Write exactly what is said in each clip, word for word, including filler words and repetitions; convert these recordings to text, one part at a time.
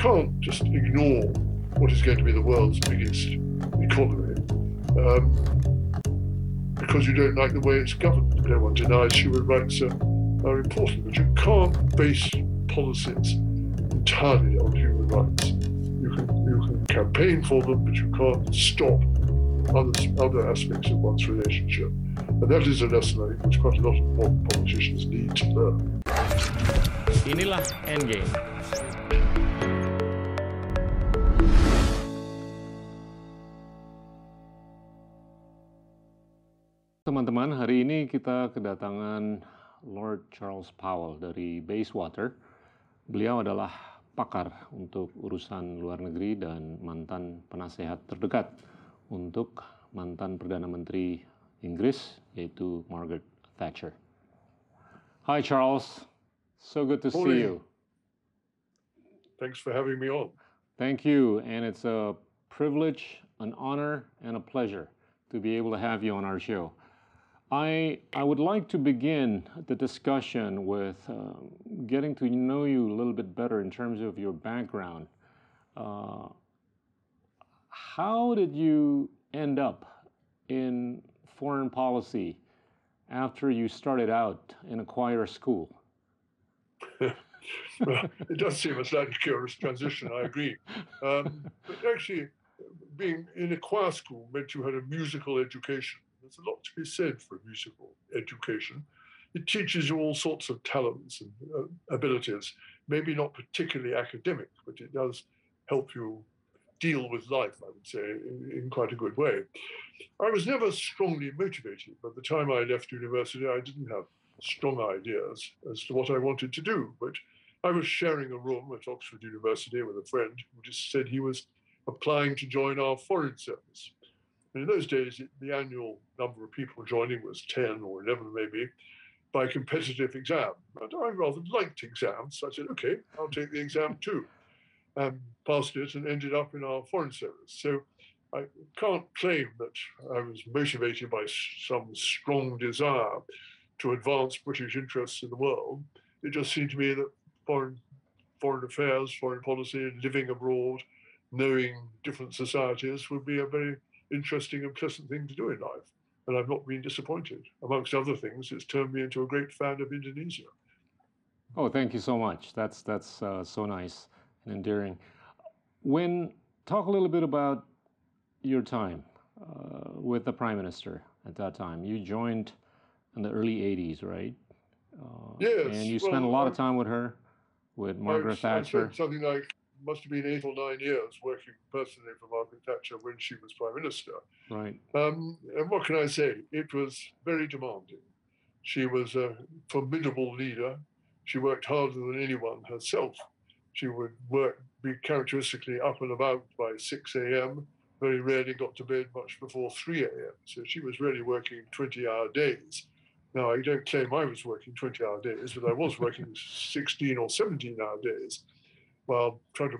can't just ignore what is going to be the world's biggest economy um, because you don't like the way it's governed. No one denies human rights are, are important, but you can't base policies entirely on human rights. You can, you can campaign for them, but you can't stop other, other aspects of one's relationship. And that is a lesson, I think, which quite a lot of modern politicians need to learn. Inilah Endgame. Teman-teman, hari ini kita kedatangan Lord Charles Powell dari Bayswater. Beliau adalah pakar untuk urusan luar negeri dan mantan penasehat terdekat untuk mantan Perdana Menteri Inggris, yaitu Margaret Thatcher. Hi Charles, so good to Morning. See you. Thanks for having me on. Thank you, and it's a privilege, an honor, and a pleasure to be able to have you on our show. I, I would like to begin the discussion with uh, getting to know you a little bit better in terms of your background. Uh, how did you end up in foreign policy after you started out in a choir school? Well, it does seem a slightly curious transition, I agree. Um, but actually, being in a choir school meant you had a musical education. There's a lot to be said for a musical education. It teaches you all sorts of talents and uh, abilities, maybe not particularly academic, but it does help you deal with life, I would say, in, in quite a good way. I was never strongly motivated. By the time I left university, I didn't have strong ideas as to what I wanted to do, but I was sharing a room at Oxford University with a friend who just said he was applying to join our foreign service. And in those days, the annual number of people joining was ten or eleven, maybe, by competitive exam. And I rather liked exams, so I said, okay, I'll take the exam too. Um, passed it and ended up in our foreign service. So I can't claim that I was motivated by some strong desire to advance British interests in the world. It just seemed to me that foreign, foreign affairs, foreign policy, living abroad, knowing different societies would be a very interesting and pleasant thing to do in life. And I've not been disappointed. Amongst other things, it's turned me into a great fan of Indonesia. Oh, thank you so much. That's that's uh, so nice and endearing. When, talk a little bit about your time uh, with the Prime Minister at that time. You joined in the early eighties, right? Uh, yes. And you spent well, a lot I, of time with her, with Margaret I, Thatcher. I spent something like, must have been eight or nine years working personally for Margaret Thatcher when she was Prime Minister. Right. Um, and what can I say? It was very demanding. She was a formidable leader. She worked harder than anyone herself. She would work, be characteristically up and about by six a.m., very rarely got to bed much before three a.m. So she was really working twenty-hour days. Now, I don't claim I was working twenty-hour days, but I was working sixteen or seventeen-hour days while trying to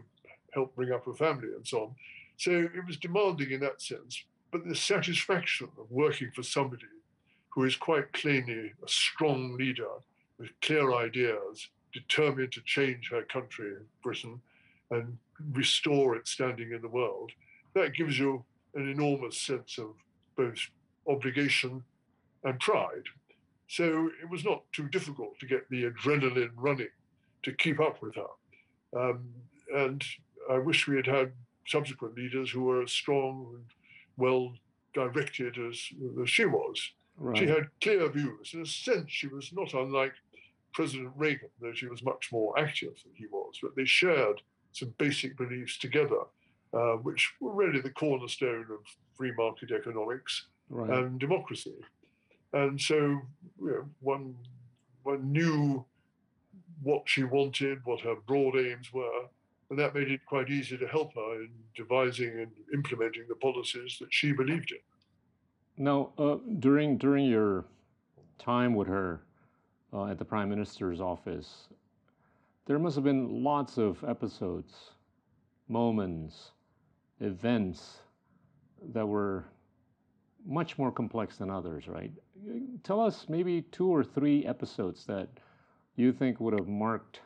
help bring up a family and so on. So it was demanding in that sense, but the satisfaction of working for somebody who is quite plainly a strong leader with clear ideas, determined to change her country, Britain, and restore its standing in the world, that gives you an enormous sense of both obligation and pride. So it was not too difficult to get the adrenaline running to keep up with her. Um, and I wish we had had subsequent leaders who were as strong and well-directed as, as she was. Right. She had clear views. In a sense, she was not unlike President Reagan, though she was much more active than he was, but they shared some basic beliefs together, uh, which were really the cornerstone of free market economics right. and democracy. And so you know, one, one knew what she wanted, what her broad aims were, and that made it quite easy to help her in devising and implementing the policies that she believed in. Now, uh, during, during your time with her, Uh, at the Prime Minister's office, there must have been lots of episodes, moments, events that were much more complex than others, right? Tell us maybe two or three episodes that you think would have marked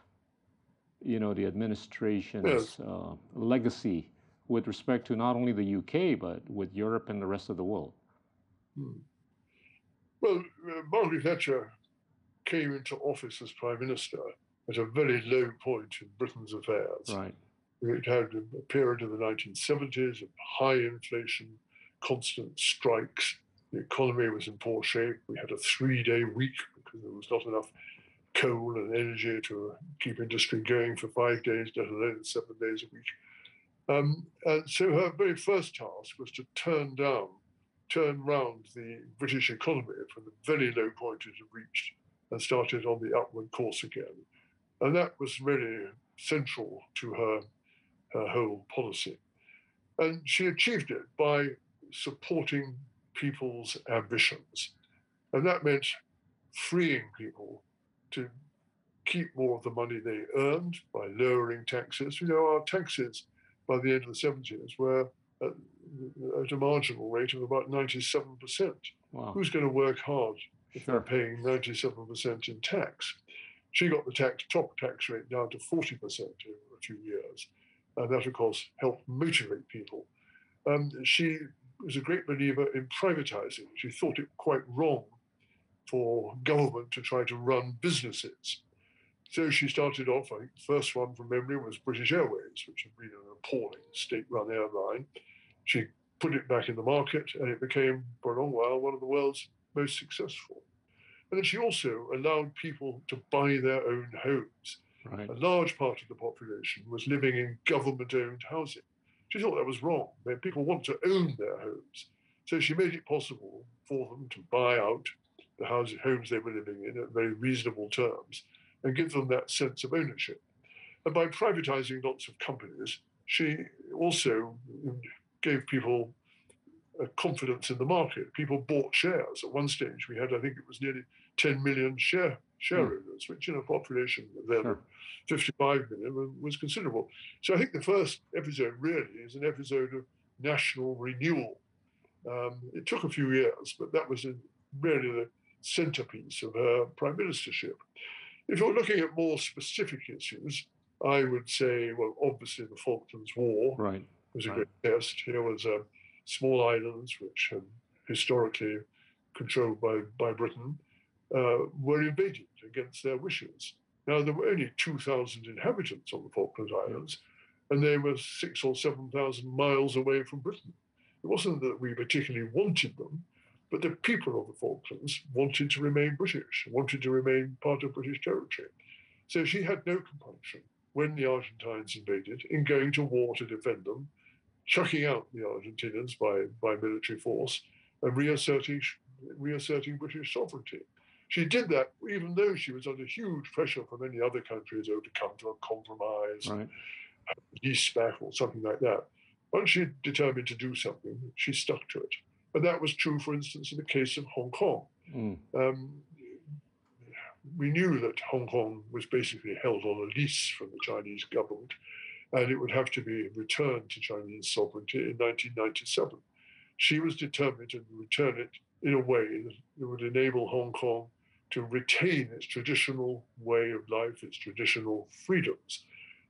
you know, the administration's yes. uh, legacy with respect to not only the U K, but with Europe and the rest of the world? Hmm. Well, uh, Margaret Thatcher came into office as Prime Minister at a very low point in Britain's affairs. Right. It had a period in the nineteen seventies of high inflation, constant strikes. The economy was in poor shape. We had a three-day week because there was not enough coal and energy to keep industry going for five days, let alone seven days a week. Um, and so her very first task was to turn down, turn round the British economy from the very low point it had reached and start it on the upward course again. And that was really central to her, her whole policy. And she achieved it by supporting people's ambitions. And that meant freeing people to keep more of the money they earned by lowering taxes. You know, our taxes by the end of the seventies were at, at a marginal rate of about ninety-seven percent. Wow. Who's going to work hard if sure. they're paying ninety-seven percent in tax? She got the tax, top tax rate down to forty percent over a few years. And that, of course, helped motivate people. Um, she was a great believer in privatizing. She thought it quite wrong for government to try to run businesses. So she started off, I think the first one from memory was British Airways, which had been an appalling state-run airline. She put it back in the market, and it became, for a long while, one of the world's most successful. And then she also allowed people to buy their own homes. Right. A large part of the population was living in government-owned housing. She thought that was wrong. People want to own their homes. So she made it possible for them to buy out the houses, homes they were living in at very reasonable terms and give them that sense of ownership. And by privatizing lots of companies, she also gave people a confidence in the market. People bought shares. At one stage, we had, I think it was nearly ten million share, share mm. owners, which in a population of then sure. fifty-five million was considerable. So I think the first episode really is an episode of national renewal. Um, it took a few years, but that was a, really the centerpiece of her prime ministership. If you're looking at more specific issues, I would say, well, obviously the Falklands War right. was a right. great test. Here was um, small islands, which um, historically controlled by, by Britain, uh, were invaded against their wishes. Now, there were only two thousand inhabitants on the Falkland Islands, and they were six or seven thousand miles away from Britain. It wasn't that we particularly wanted them, but the people of the Falklands wanted to remain British, wanted to remain part of British territory. So she had no compunction when the Argentines invaded in going to war to defend them, chucking out the Argentinians by, by military force and reasserting, reasserting British sovereignty. She did that even though she was under huge pressure from many other countries to come to a compromise, right. a peace-back or something like that. Once she determined to do something, she stuck to it. And that was true, for instance, in the case of Hong Kong. Mm. Um, we knew that Hong Kong was basically held on a lease from the Chinese government, and it would have to be returned to Chinese sovereignty in nineteen ninety-seven. She was determined to return it in a way that would enable Hong Kong to retain its traditional way of life, its traditional freedoms.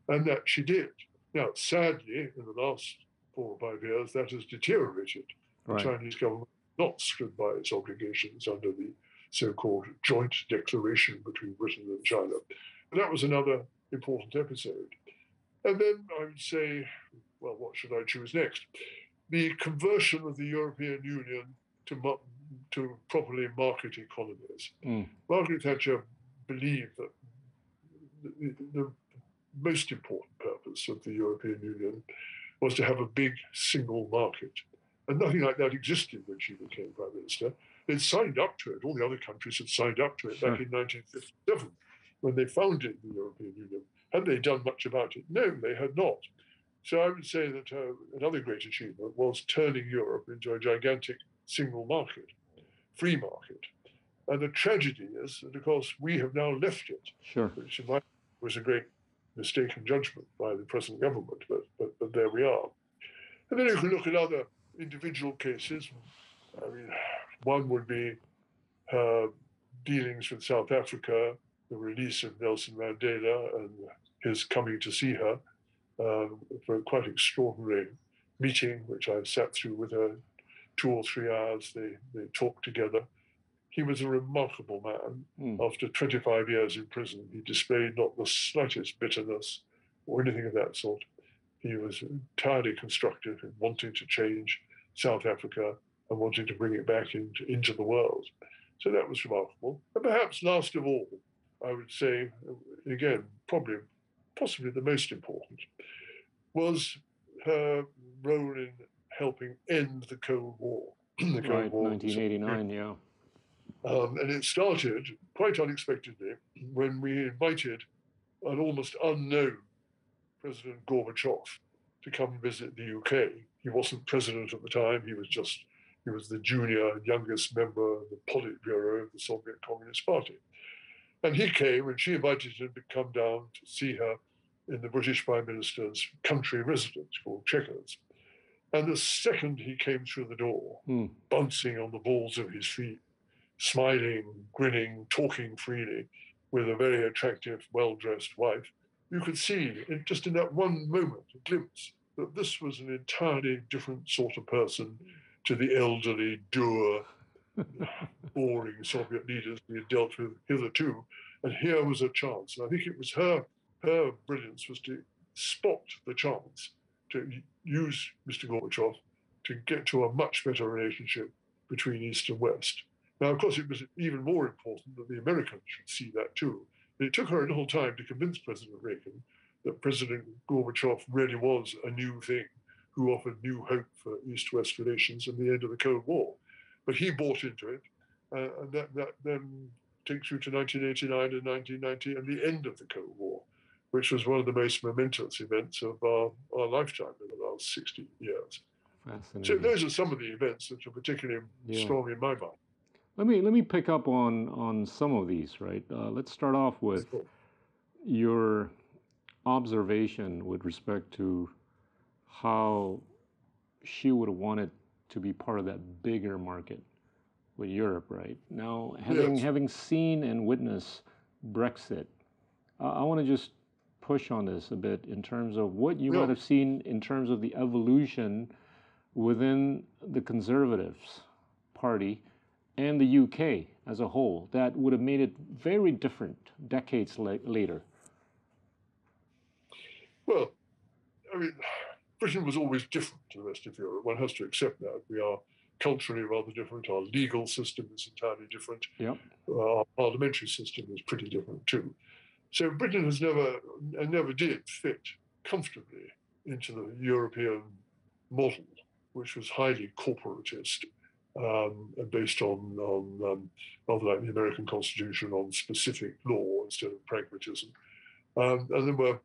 And that she did. Now, sadly, in the last four or five years, that has deteriorated. Right. The Chinese government not stood by its obligations under the so-called joint declaration between Britain and China. And that was another important episode. And then I would say, well, what should I choose next? The conversion of the European Union to, to properly market economies. Mm. Margaret Thatcher believed that the, the most important purpose of the European Union was to have a big single market. And nothing like that existed when she became Prime Minister. They'd signed up to it. All the other countries had signed up to it sure. back in nineteen fifty-seven, when they founded the European Union. Had they done much about it? No, they had not. So I would say that uh, another great achievement was turning Europe into a gigantic single market, free market. And the tragedy is that, of course, we have now left it, sure. which in my opinion was a great mistaken judgment by the present government, but, but, but there we are. And then you can look at other individual cases. I mean, one would be her dealings with South Africa, the release of Nelson Mandela and is coming to see her uh, for a quite extraordinary meeting, which I've sat through with her two or three hours. They, they talked together. He was a remarkable man. Mm. After twenty-five years in prison, he displayed not the slightest bitterness or anything of that sort. He was entirely constructive in wanting to change South Africa and wanting to bring it back into, into the world. So that was remarkable. And perhaps last of all, I would say, again, probably, possibly the most important, was her role in helping end the Cold War. The Cold right, War nineteen eighty-nine, yeah. Um, and it started quite unexpectedly when we invited an almost unknown President Gorbachev to come visit the U K. He wasn't president at the time. He was just, he was the junior, youngest member of the Politburo of the Soviet Communist Party. And he came, and she invited him to come down to see her in the British Prime Minister's country residence called Chequers. And the second he came through the door, mm. bouncing on the balls of his feet, smiling, grinning, talking freely with a very attractive, well-dressed wife, you could see, in, just in that one moment, a glimpse, that this was an entirely different sort of person to the elderly, dour, boring Soviet leaders we had dealt with hitherto. And here was a chance. And I think it was her, her brilliance was to spot the chance to use Mister Gorbachev to get to a much better relationship between East and West. Now, of course, it was even more important that the Americans should see that too. It took her a little time to convince President Reagan that President Gorbachev really was a new thing who offered new hope for East-West relations and the end of the Cold War. But he bought into it, uh, and that, that then takes you to nineteen eighty-nine and nineteen ninety and the end of the Cold War, which was one of the most momentous events of our, our lifetime in the last sixty years. So those are some of the events that are particularly yeah. strong in my mind. Let me let me pick up on on some of these, right? Uh, let's start off with your observation with respect to how she would have wanted to be part of that bigger market with Europe, right? Now, having yes. having seen and witnessed Brexit, uh, I want to just push on this a bit in terms of what you yeah. might have seen in terms of the evolution within the Conservatives Party and the U K as a whole, that would have made it very different decades la later? Well, I mean, Britain was always different to the rest of Europe. One has to accept that. We are culturally rather different. Our legal system is entirely different. Yep. Our parliamentary system is pretty different too. So Britain has never, and never did, fit comfortably into the European model, which was highly corporatist. Um, based on, on um, rather like the American Constitution, on specific law instead of pragmatism. Um, and then were,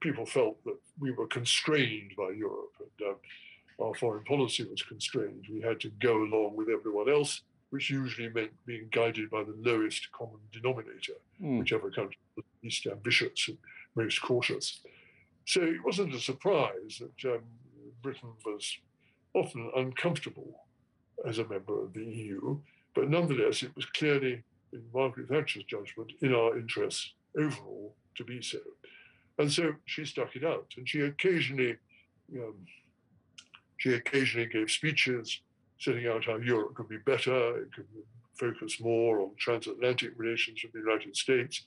people felt that we were constrained by Europe, and uh, our foreign policy was constrained. We had to go along with everyone else, which usually meant being guided by the lowest common denominator, mm. whichever country was least ambitious and most cautious. So it wasn't a surprise that um, Britain was often uncomfortable as a member of the E U, but nonetheless, it was clearly, in Margaret Thatcher's judgment, in our interests overall to be so. And so she stuck it out, and she occasionally, um, she occasionally gave speeches setting out how Europe could be better, it could focus more on transatlantic relations with the United States,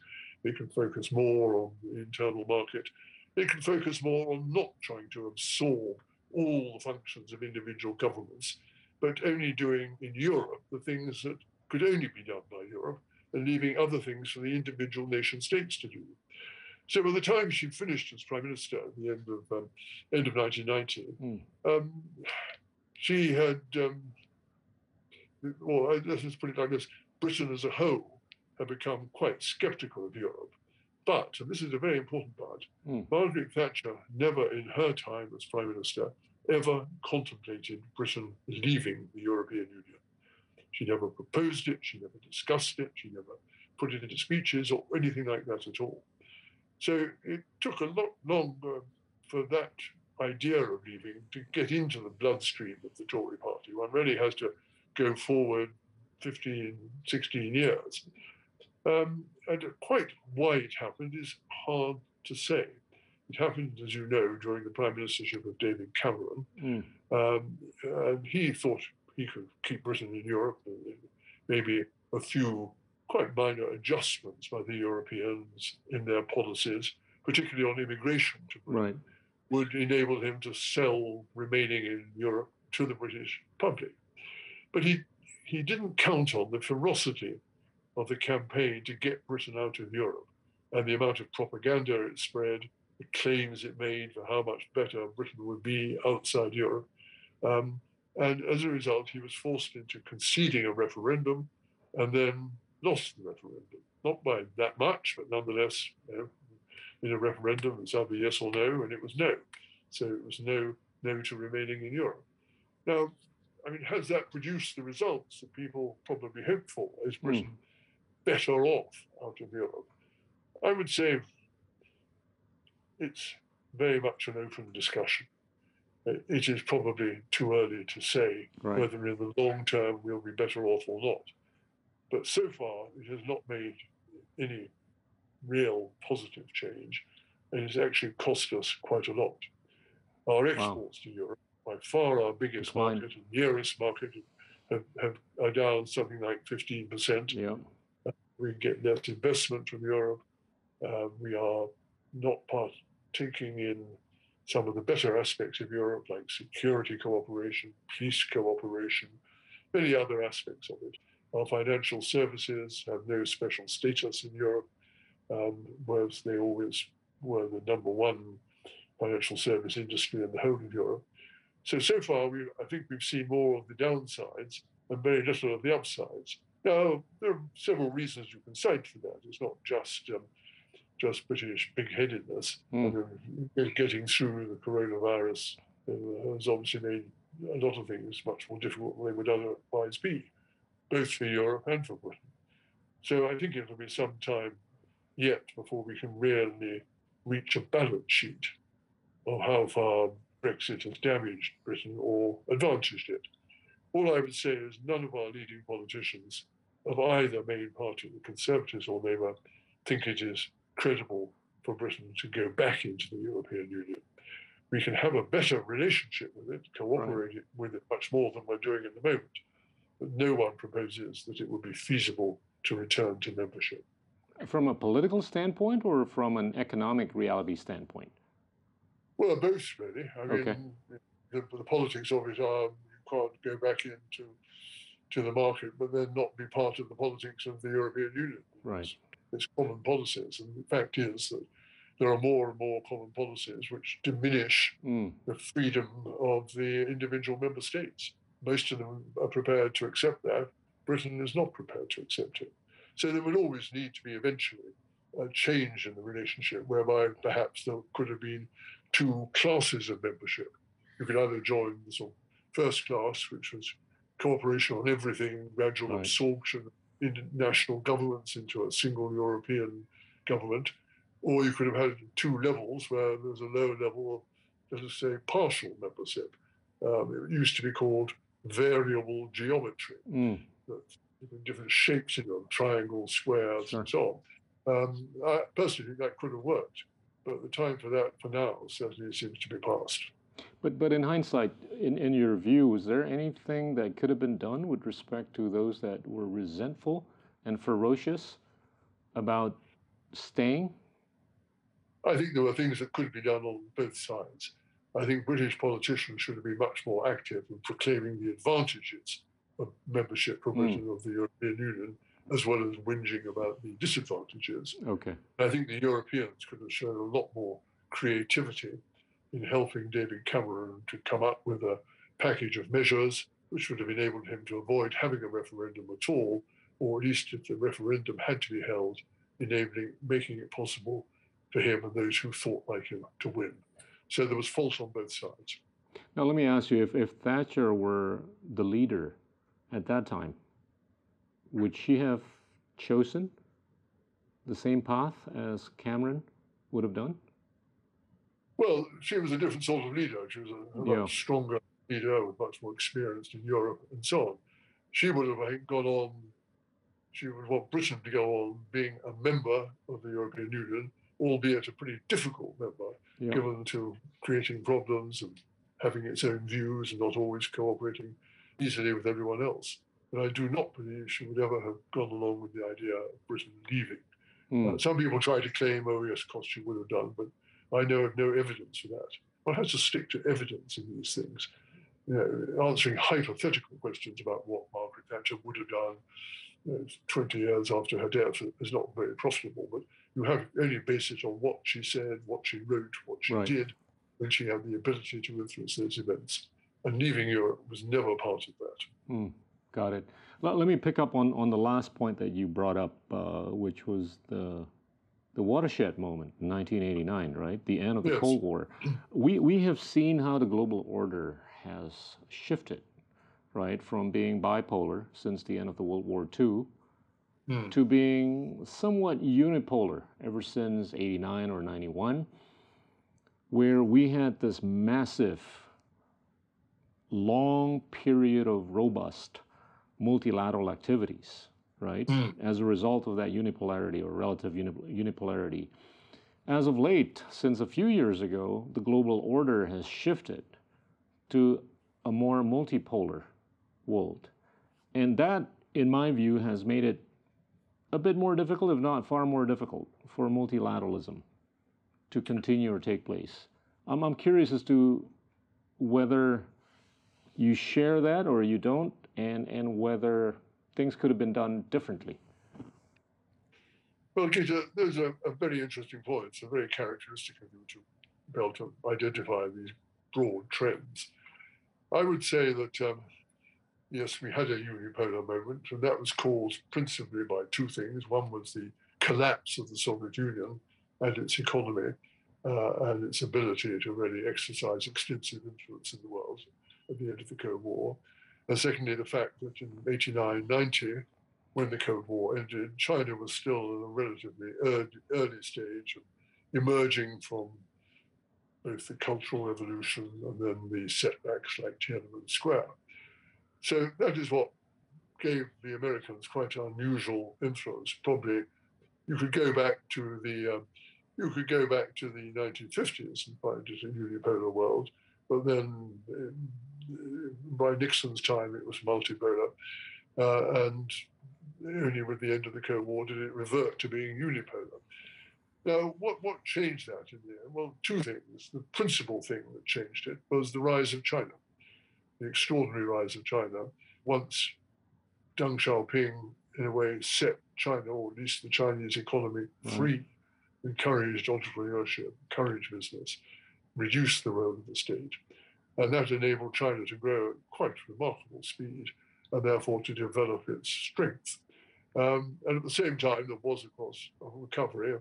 it could focus more on the internal market, it could focus more on not trying to absorb all the functions of individual governments, but only doing in Europe the things that could only be done by Europe and leaving other things for the individual nation states to do. So by the time she finished as Prime Minister at the end of, um, end of nineteen ninety, mm. um, she had, um, or let's just put it like this, Britain as a whole had become quite sceptical of Europe. But, and this is a very important part, mm. Margaret Thatcher never in her time as Prime Minister ever contemplated Britain leaving the European Union. She never proposed it, she never discussed it, she never put it into speeches or anything like that at all. So it took a lot longer for that idea of leaving to get into the bloodstream of the Tory party. One really has to go forward fifteen, sixteen years. Um, and quite why it happened is hard to say. It happened, as you know, during the prime ministership of David Cameron. Mm. Um, and he thought he could keep Britain in Europe, maybe a few quite minor adjustments by the Europeans in their policies, particularly on immigration to Britain, right. would enable him to sell remaining in Europe to the British public. But he, he didn't count on the ferocity of the campaign to get Britain out of Europe and the amount of propaganda it spread, the claims it made for how much better Britain would be outside Europe. Um, and as a result, he was forced into conceding a referendum and then lost the referendum. Not by that much, but nonetheless, you know, in a referendum, it's either yes or no, and it was no. So it was no, no to remaining in Europe. Now, I mean, has that produced the results that people probably hoped for? Is Britain mm. better off out of Europe? I would say it's very much an open discussion. It is probably too early to say right. whether in the long term we'll be better off or not. But so far, it has not made any real positive change, and it's actually cost us quite a lot. Our exports wow. to Europe, by far our biggest Decline. market and nearest market, have, have are down something like fifteen percent. Yeah. Uh, we get less investment from Europe. Uh, we are not partaking in some of the better aspects of Europe, like security cooperation, police cooperation, many other aspects of it. Our financial services have no special status in Europe, um, whereas they always were the number one financial service industry in the whole of Europe. So, so far, we, I think we've seen more of the downsides and very little of the upsides. Now, there are several reasons you can cite for that. It's not just um, just British big-headedness. Mm. I mean, getting through the coronavirus uh, has obviously made a lot of things much more difficult than they would otherwise be, both for Europe and for Britain. So I think it'll be some time yet before we can really reach a balance sheet of how far Brexit has damaged Britain or advantaged it. All I would say is none of our leading politicians of either main party, the Conservatives or Labour, think it is credible for Britain to go back into the European Union. We can have a better relationship with it, cooperate right. with it much more than we're doing at the moment. But no one proposes that it would be feasible to return to membership. From a political standpoint or from an economic reality standpoint? Well, both, really. I okay. mean, the, the politics of it are you can't go back into to the market, but then not be part of the politics of the European Union. Right. It's, it's common policies. And the fact is that there are more and more common policies which diminish mm. the freedom of the individual member states. Most of them are prepared to accept that. Britain is not prepared to accept it. So there would always need to be eventually a change in the relationship whereby perhaps there could have been two classes of membership. You could either join the sort of first class, which was cooperation on everything, gradual right. absorption of national governments into a single European government, or you could have had two levels where there's a lower level of, let's say, partial membership. Um, it used to be called variable geometry, mm. different shapes, you know, triangles, squares, sure. and so on. Um, I personally think that could have worked. But the time for that, for now, certainly seems to be past. But but in hindsight, in, in your view, was there anything that could have been done with respect to those that were resentful and ferocious about staying? I think there were things that could be done on both sides. I think British politicians should have been much more active in proclaiming the advantages of membership for Britain mm. of the European Union, as well as whinging about the disadvantages. Okay. I think the Europeans could have shown a lot more creativity in helping David Cameron to come up with a package of measures which would have enabled him to avoid having a referendum at all, or at least if the referendum had to be held, enabling, making it possible for him and those who thought like him to win. So there was fault on both sides. Now, let me ask you, if, if Thatcher were the leader at that time, would she have chosen the same path as Cameron would have done? Well, she was a different sort of leader. She was a, a yeah. much stronger leader, much more experienced in Europe and so on. She would have, I think, gone on, she would want Britain to go on being a member of the European Union albeit a pretty difficult member, yeah. given to creating problems and having its own views and not always cooperating easily with everyone else. And I do not believe she would ever have gone along with the idea of Britain leaving. Mm. Uh, some people try to claim, oh, yes, of course she would have done, but I know of no evidence for that. One has to stick to evidence in these things. You know, answering hypothetical questions about what Margaret Thatcher would have done you know, twenty years after her death is not very profitable, but you have only basis on what she said, what she wrote, what she right. did, when she had the ability to influence those events. And leaving Europe was never part of that. Mm. Got it. Let, let me pick up on, on the last point that you brought up, uh, which was the the watershed moment, nineteen eighty-nine, right? The end of the yes. Cold War. We we have seen how the global order has shifted, right, from being bipolar since the end of the World War Two mm. to being somewhat unipolar ever since eighty-nine or ninety-one, where we had this massive, long period of robust multilateral activities, right? Mm. As a result of that unipolarity or relative unip unipolarity. As of late, since a few years ago, the global order has shifted to a more multipolar world. And that, in my view, has made it a bit more difficult, if not far more difficult, for multilateralism to continue or take place. I'm, I'm curious as to whether you share that or you don't, and, and whether things could have been done differently. Well, Gita, those are, are very interesting points, are very characteristic of you to be able to identify these broad trends. I would say that, um, yes, we had a unipolar moment, and that was caused principally by two things. One was the collapse of the Soviet Union and its economy uh, and its ability to really exercise extensive influence in the world at the end of the Cold War. And secondly, the fact that in eighty-nine ninety, when the Cold War ended, China was still in a relatively early, early stage of emerging from both the Cultural Revolution and then the setbacks like Tiananmen Square. So that is what gave the Americans quite unusual influence. Probably you could go back to the um, you could go back to the nineteen fifties and find it a unipolar world, but then Um, by Nixon's time, it was multipolar, uh, and only with the end of the Cold War did it revert to being unipolar. Now, what, what changed that in the end? Well, two things. The principal thing that changed it was the rise of China, the extraordinary rise of China. Once Deng Xiaoping, in a way, set China, or at least the Chinese economy, free, mm-hmm. encouraged entrepreneurship, encouraged business, reduced the role of the state. And that enabled China to grow at quite remarkable speed and therefore to develop its strength. Um, and at the same time, there was, of course, a recovery, a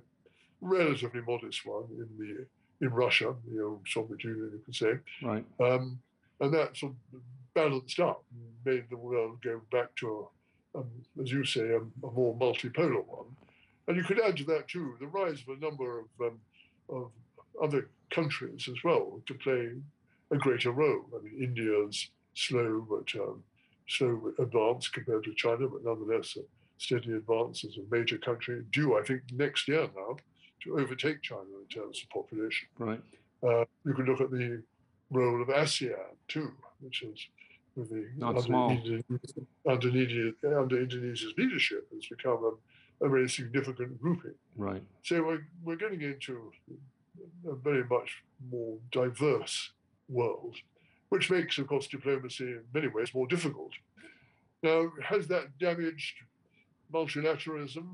relatively modest one in the in Russia, the old Soviet Union, you could say. Right. Um, and that sort of balanced up, made the world go back to, a, um, as you say, a, a more multipolar one. And you could add to that, too, the rise of a number of, um, of other countries as well to play a greater role. I mean, India's slow but um, slow advance compared to China, but nonetheless a steady advance as a major country, due, I think, next year now to overtake China in terms of population. Right. Uh, you can look at the role of ASEAN too, which is with the Not under, small. Indonesia, under, Indonesia, under Indonesia's leadership has become a, a very significant grouping. Right. So we're we're getting into a very much more diverse world, which makes, of course, diplomacy in many ways more difficult. Now, has that damaged multilateralism?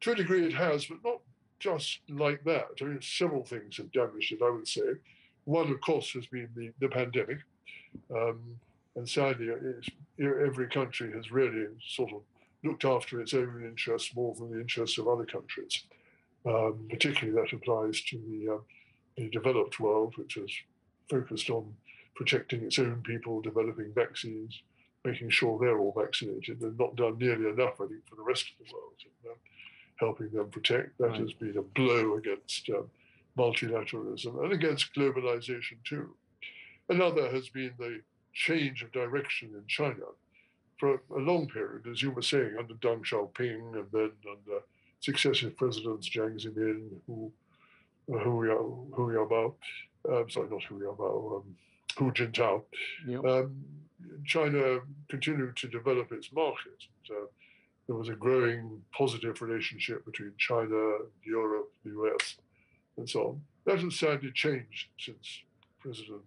To a degree it has, but not just like that. I mean, several things have damaged it, I would say. One, of course, has been the, the pandemic. Um, and sadly, it's, every country has really sort of looked after its own interests more than the interests of other countries. Um, particularly that applies to the, uh, the developed world, which is focused on protecting its own people, developing vaccines, making sure they're all vaccinated. They've not done nearly enough, I think, for the rest of the world, and, uh, helping them protect. That right. has been a blow against um, multilateralism and against globalization too. Another has been the change of direction in China. For a long period, as you were saying, under Deng Xiaoping and then under successive presidents, Jiang Zemin, Hu, uh, Hu, Hu Jintao, I'm sorry, not Hu Jintao, um, Hu Jintao. Yep. Um, China continued to develop its market. Uh, there was a growing positive relationship between China, Europe, the U S, and so on. That has sadly changed since President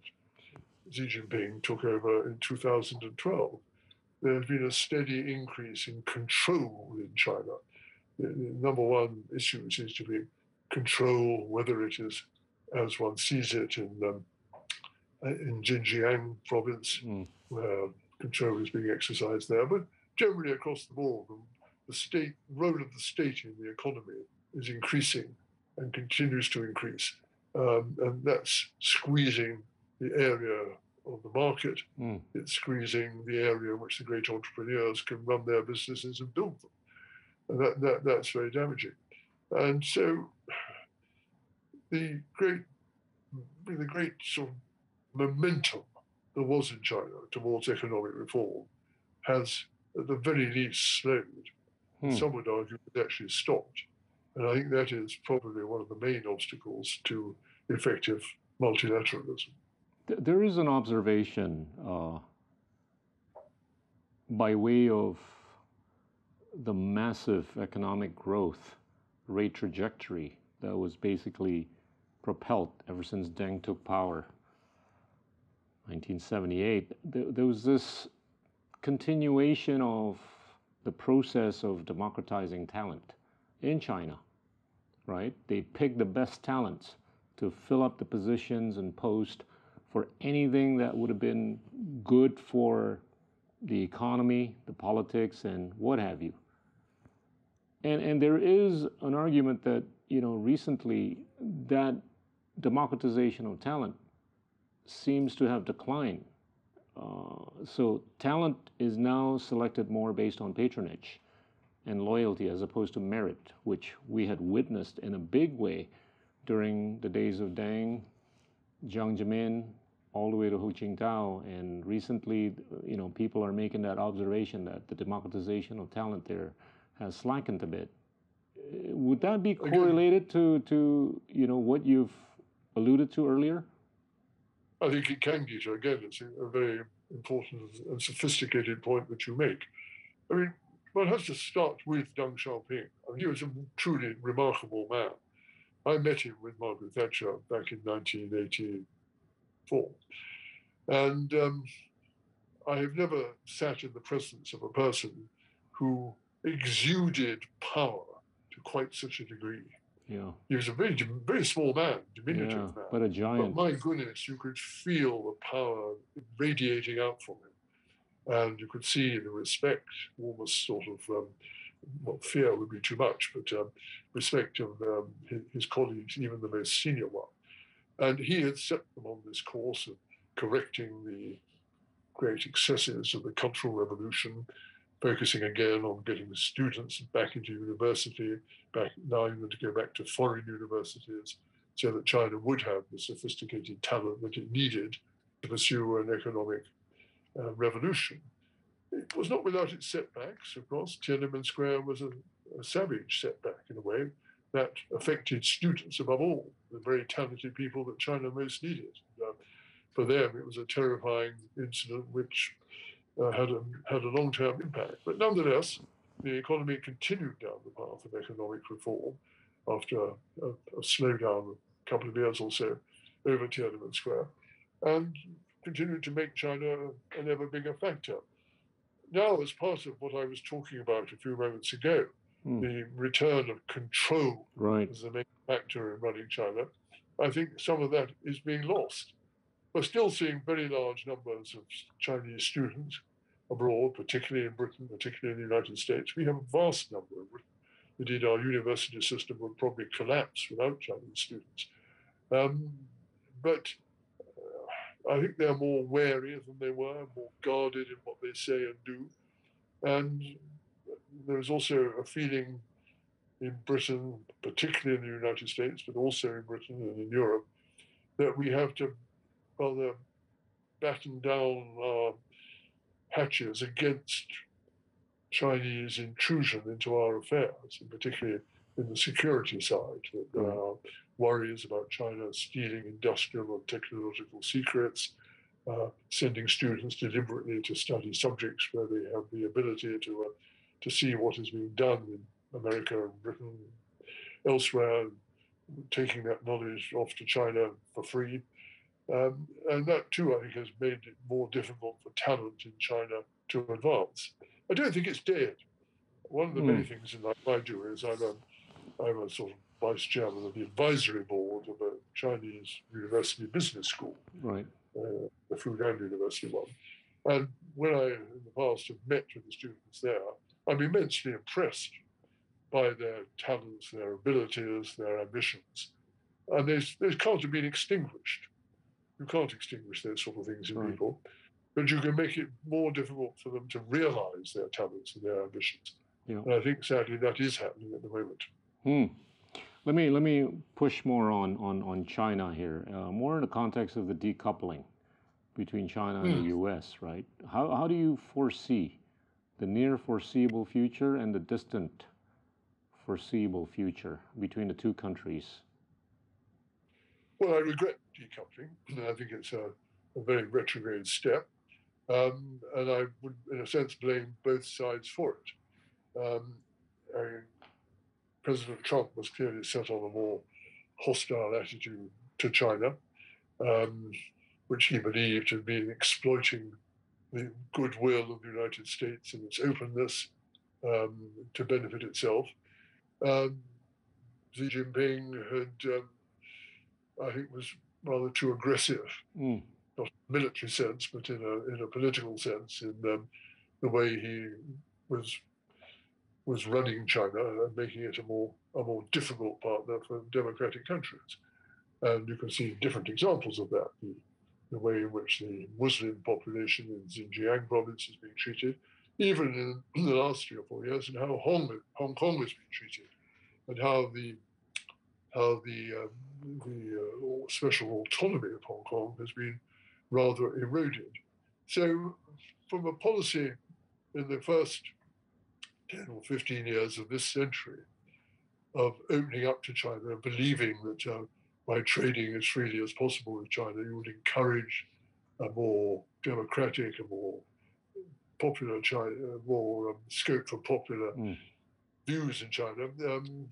Xi Jinping took over in two thousand twelve. There has been a steady increase in control in China. The number one issue seems to be control, whether it is, as one sees it in um, in Xinjiang province, mm. where control is being exercised there, but generally across the board, the state role of the state in the economy is increasing and continues to increase, um, and that's squeezing the area of the market. Mm. It's squeezing the area in which the great entrepreneurs can run their businesses and build them. And that, that, that's very damaging. And so the great, the great sort of momentum that was in China towards economic reform has, at the very least, slowed. Hmm. Some would argue it actually stopped. And I think that is probably one of the main obstacles to effective multilateralism. There is an observation uh, by way of the massive economic growth rate trajectory that was basically propelled ever since Deng took power, nineteen seventy-eight. There, there was this continuation of the process of democratizing talent in China, right? They picked the best talents to fill up the positions and posts for anything that would have been good for the economy, the politics, and what have you. And, and there is an argument that, you know, recently that democratization of talent seems to have declined. Uh, so talent is now selected more based on patronage and loyalty as opposed to merit, which we had witnessed in a big way during the days of Deng, Jiang Zemin, all the way to Hu Jintao, and recently, you know, people are making that observation that the democratization of talent there has slackened a bit. Would that be correlated to, to you know, what you've alluded to earlier? I think it can be. So again, it's a very important and sophisticated point that you make. I mean, one has to start with Deng Xiaoping. I mean, he was a truly remarkable man. I met him with Margaret Thatcher back in nineteen eighty-four. And um, I have never sat in the presence of a person who exuded power to quite such a degree. Yeah. He was a very, very small man, diminutive yeah, man. But a giant. But my goodness, you could feel the power radiating out from him. And you could see the respect, almost sort of... Um, well, fear would be too much, but um, respect of um, his, his colleagues, even the most senior one. And he had set them on this course of correcting the great excesses of the Cultural Revolution, focusing again on getting the students back into university, back now even to go back to foreign universities, so that China would have the sophisticated talent that it needed to pursue an economic uh, revolution. It was not without its setbacks, of course. Tiananmen Square was a, a savage setback, in a way, that affected students above all, the very talented people that China most needed. Um, for them, it was a terrifying incident which uh, had a, had a long-term impact. But nonetheless, the economy continued down the path of economic reform after a, a slowdown a couple of years or so over Tiananmen Square, and continued to make China an ever bigger factor. Now, as part of what I was talking about a few moments ago, mm. the return of control right. as the main factor in running China, I think some of that is being lost. We're still seeing very large numbers of Chinese students abroad, particularly in Britain, particularly in the United States. We have a vast number in Britain. Indeed, our university system would probably collapse without Chinese students. Um, but... I think they're more wary than they were, more guarded in what they say and do. And there's also a feeling in Britain, particularly in the United States, but also in Britain and in Europe, that we have to rather batten down our hatches against Chinese intrusion into our affairs, and particularly in the security side, that uh, worries about China stealing industrial and technological secrets, uh, sending students deliberately to study subjects where they have the ability to, uh, to see what is being done in America and Britain, elsewhere, taking that knowledge off to China for free. Um, and that, too, I think, has made it more difficult for talent in China to advance. I don't think it's dead. One of the mm. many things in life I do is I'm a, I'm a sort of vice chairman of the advisory board of a Chinese university business school, right. uh, the Fudan University one. And when I, in the past, have met with the students there, I'm immensely impressed by their talents, their abilities, their ambitions. And they, they can't have been extinguished. You can't extinguish those sort of things in right. people, but you can make it more difficult for them to realise their talents and their ambitions. Yeah. And I think, sadly, that is happening at the moment. Hmm. Let me let me push more on on, on China here, uh, more in the context of the decoupling between China and mm. the U S, right? How how do you foresee the near foreseeable future and the distant foreseeable future between the two countries? Well, I regret decoupling. I think it's a, a very retrograde step, um, and I would, in a sense, blame both sides for it. Um, I, President Trump was clearly set on a more hostile attitude to China, um, which he believed had been exploiting the goodwill of the United States and its openness um, to benefit itself. Um, Xi Jinping had, um, I think, was rather too aggressive, mm. not in a military sense, but in a, in a political sense, in um, the way he was was running China and making it a more a more difficult partner for democratic countries. And you can see different examples of that, the, the way in which the Muslim population in Xinjiang province is being treated, even in the last three or four years, and how Hong, Hong Kong is being treated, and how the, how the, um, the uh, special autonomy of Hong Kong has been rather eroded. So from a policy in the first ten or fifteen years of this century of opening up to China and believing that uh, by trading as freely as possible with China, you would encourage a more democratic, a more popular China, more um, scope for popular mm. views in China, um,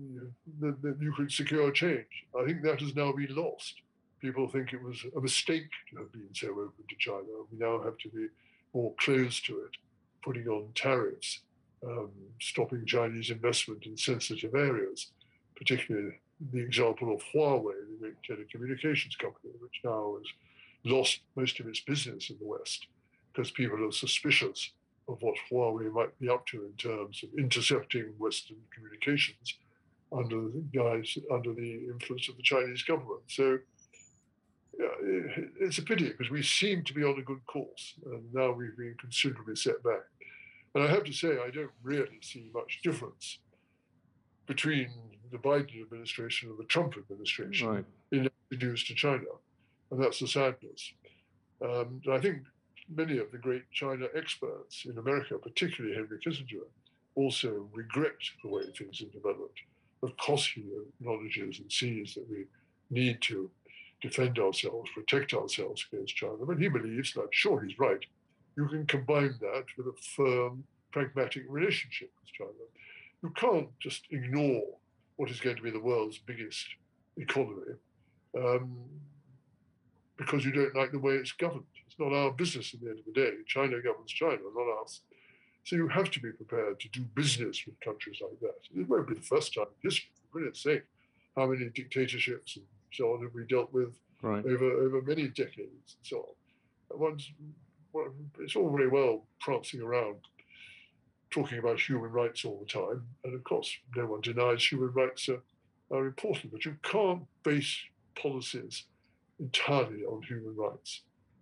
you know, that, that you could secure change. I think that has now been lost. People think it was a mistake to have been so open to China. We now have to be more closed to it, putting on tariffs, Um, stopping Chinese investment in sensitive areas, particularly the example of Huawei, the great telecommunications company, which now has lost most of its business in the West because people are suspicious of what Huawei might be up to in terms of intercepting Western communications under the guise, under the influence of the Chinese government. So yeah, it, it's a pity because we seem to be on a good course, and now we've been considerably set back. And I have to say, I don't really see much difference between the Biden administration and the Trump administration right. in their views to China. And that's the sadness. Um, and I think many of the great China experts in America, particularly Henry Kissinger, also regret the way things have developed. Of course, he acknowledges and sees that we need to defend ourselves, protect ourselves against China. But he believes, and I'm sure he's right, you can combine that with a firm, pragmatic relationship with China. You can't just ignore what is going to be the world's biggest economy um, because you don't like the way it's governed. It's not our business at the end of the day. China governs China, not us. So you have to be prepared to do business with countries like that. It won't be the first time in history, for goodness sake, how many dictatorships and so on have we dealt with right. over, over many decades and so on. One's, Well, it's all very well prancing around, talking about human rights all the time. And of course, no one denies human rights are, are important, but you can't base policies entirely on human rights.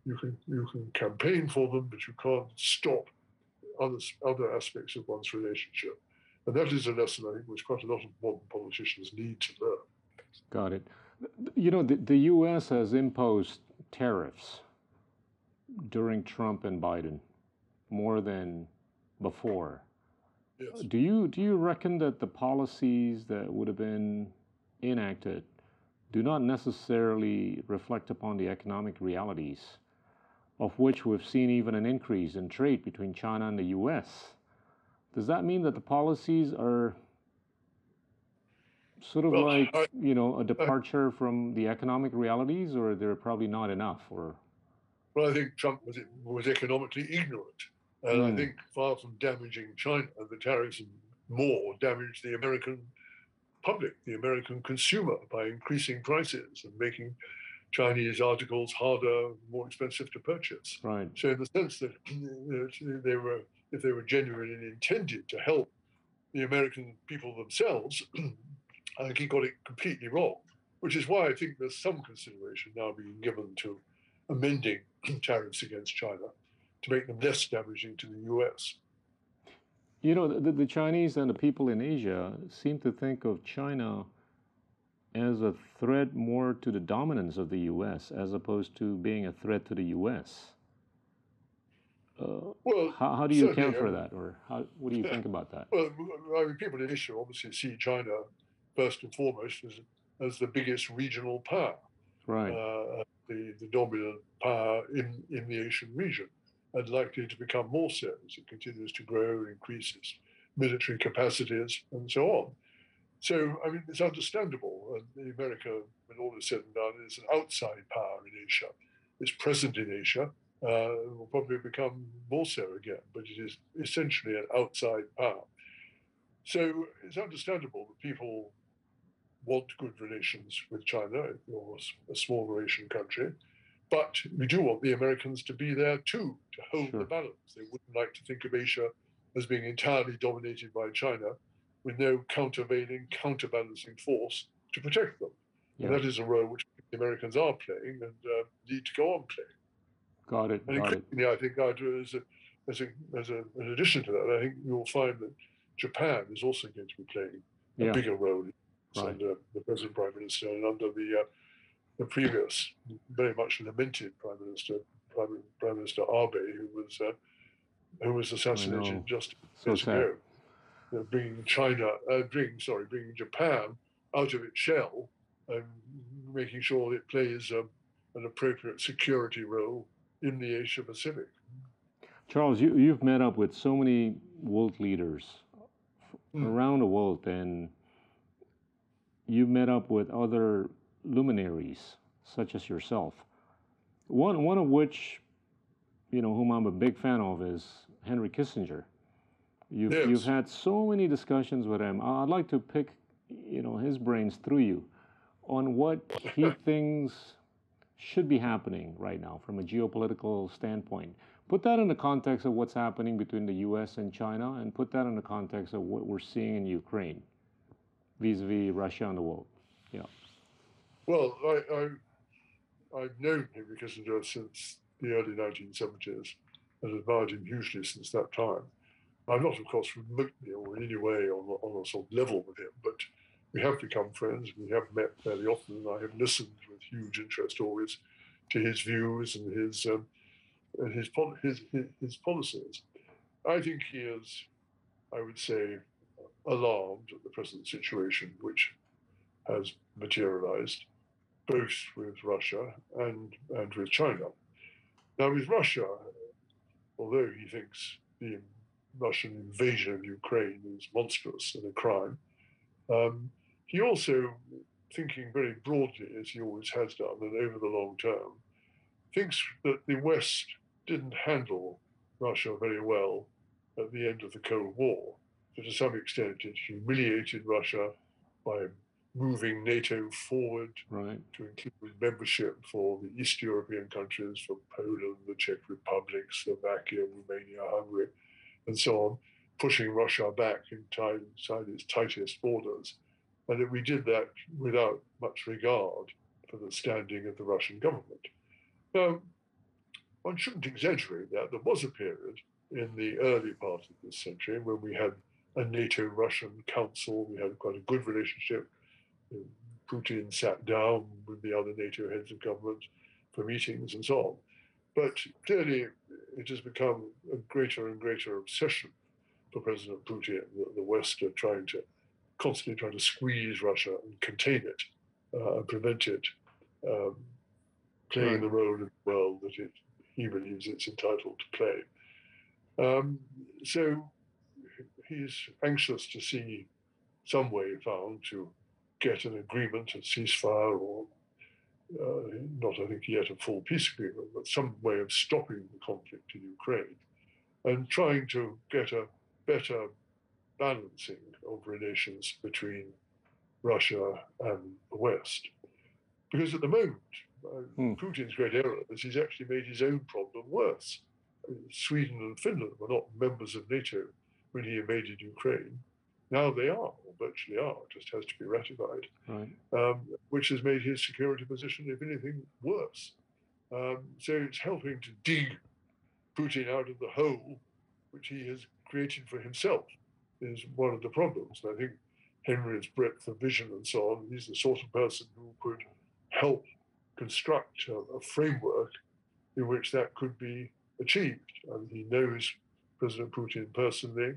You can, you can campaign for them, but you can't stop other, other aspects of one's relationship. And that is a lesson, I think, which quite a lot of modern politicians need to learn. Got it. You know, the, the U S has imposed tariffs during Trump and Biden, more than before. Yes. Do you do you reckon that the policies that would have been enacted do not necessarily reflect upon the economic realities, of which we've seen even an increase in trade between China and the U S? Does that mean that the policies are sort of well, like, I, you know, a departure I, from the economic realities, or they're probably not enough? Or Well, I think Trump was, was economically ignorant. And mm. I think far from damaging China, the tariffs more damaged the American public, the American consumer, by increasing prices and making Chinese articles harder, more expensive to purchase. Right. So in the sense that you know, they were, if they were genuinely intended to help the American people themselves, I think he got it completely wrong, which is why I think there's some consideration now being given to amending tariffs against China to make them less damaging to the U S. You know, the, the Chinese and the people in Asia seem to think of China as a threat more to the dominance of the U S as opposed to being a threat to the U S. Uh, well, how, how do you account for that, or how, what do you yeah, think about that? Well, I mean, people in Asia obviously see China first and foremost as, as the biggest regional power, right? Uh, the, the dominant power in, in the Asian region, and likely to become more so as it continues to grow and increases military capacities and so on. So, I mean, it's understandable. And America, when all is said and done, is an outside power in Asia. It's present in Asia. Uh, it will probably become more so again, but it is essentially an outside power. So it's understandable that people want good relations with China, if you're a smaller Asian country. But we do want the Americans to be there, too, to hold sure. the balance. They wouldn't like to think of Asia as being entirely dominated by China with no countervailing, counterbalancing force to protect them. Yeah. And that is a role which the Americans are playing and uh, need to go on playing. Got it. And got increasingly, it. I think, as, a, as, a, as a, an addition to that, I think you'll find that Japan is also going to be playing a yeah. bigger role right. under the present Prime Minister and under the... Uh, the previous, very much lamented Prime Minister, Prime, Prime Minister Abe, who was uh, who was assassinated just so years sad. ago, you know, bringing China, uh, bringing sorry, bringing Japan out of its shell and making sure it plays um, an appropriate security role in the Asia Pacific. Charles, you you've met up with so many world leaders mm. around the world, and you've met up with other luminaries such as yourself, one one of which, you know, whom I'm a big fan of, is Henry Kissinger. You've, yes. you've had so many discussions with him. I'd like to pick, you know, his brains through you on what he thinks should be happening right now from a geopolitical standpoint. Put that in the context of what's happening between the U S and China, and put that in the context of what we're seeing in Ukraine vis-a-vis Russia and the world. Yeah. Well, I, I, I've known Henry Kissinger since the early nineteen seventies and admired him hugely since that time. I'm not, of course, remotely or in any way on, on a sort of level with him, but we have become friends. We have met fairly often, and I have listened with huge interest always to his views and his um, and his, his, his, his policies. I think he is, I would say, alarmed at the present situation, which has materialized, both with Russia and, and with China. Now, with Russia, although he thinks the Russian invasion of Ukraine is monstrous and a crime, um, he also, thinking very broadly, as he always has done, and over the long term, thinks that the West didn't handle Russia very well at the end of the Cold War, that to some extent it humiliated Russia by moving NATO forward right. to include membership for the East European countries, for Poland, the Czech Republic, Slovakia, Romania, Hungary, and so on, pushing Russia back inside its tightest borders. And that we did that without much regard for the standing of the Russian government. Now, one shouldn't exaggerate that. There was a period in the early part of this century when we had a NATO-Russian council. We had quite a good relationship. Putin sat down with the other NATO heads of government for meetings and so on. But clearly, it has become a greater and greater obsession for President Putin, the, the West are trying to constantly trying to squeeze Russia and contain it uh, and prevent it um, playing right. the role in the world that it, he believes it's entitled to play. Um, so he's anxious to see some way found to get an agreement, a ceasefire, or uh, not, I think, yet a full peace agreement, but some way of stopping the conflict in Ukraine and trying to get a better balancing of relations between Russia and the West. Because at the moment, uh, mm. Putin's great error is he's actually made his own problem worse. Sweden and Finland were not members of NATO when he invaded Ukraine. Now they are, or virtually are, it just has to be ratified, right. um, which has made his security position, if anything, worse. Um, so it's helping to dig Putin out of the hole which he has created for himself is one of the problems. And I think Henry's breadth of vision and so on, he's the sort of person who could help construct a, a framework in which that could be achieved. And he knows President Putin personally,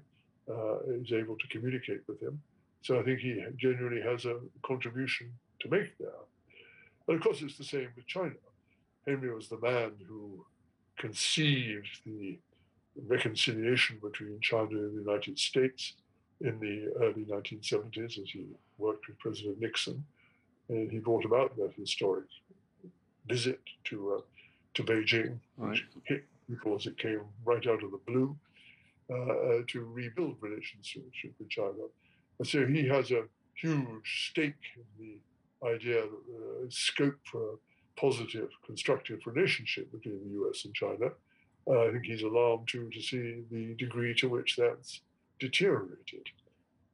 uh, is able to communicate with him. So I think he genuinely has a contribution to make there. And of course, it's the same with China. Henry was the man who conceived the reconciliation between China and the United States in the early nineteen seventies as he worked with President Nixon. And he brought about that historic visit to, uh, to Beijing, right. which hit because it came right out of the blue, uh, to rebuild relations with China. And so he has a huge stake in the idea, uh, scope for a positive, constructive relationship between the U S and China. Uh, I think he's alarmed too to see the degree to which that's deteriorated.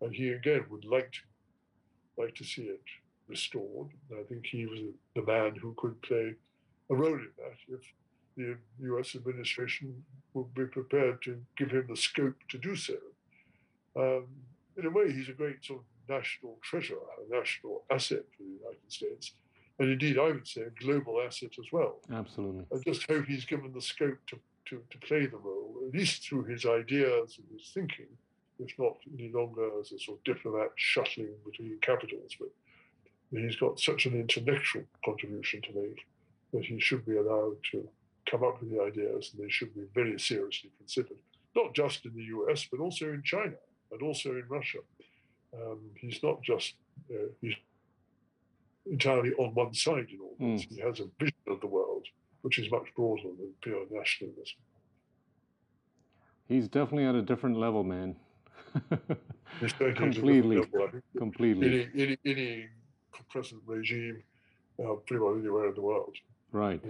And he again would like to, like to see it restored. And I think he was the man who could play a role in that if the U S administration would be prepared to give him the scope to do so. Um, in a way, he's a great sort of national treasure, a national asset for the United States, and indeed, I would say, a global asset as well. Absolutely. I just hope he's given the scope to, to, to play the role, at least through his ideas and his thinking, if not any longer as a sort of diplomat shuttling between capitals. But he's got such an intellectual contribution to make that he should be allowed to come up with the ideas, and they should be very seriously considered, not just in the U S, but also in China and also in Russia. Um, he's not just uh, he's entirely on one side in all this. Mm. He has a vision of the world which is much broader than pure nationalism. He's definitely at a different level, man. completely, level. completely. Any, any, any present regime, uh, pretty much anywhere in the world. Right.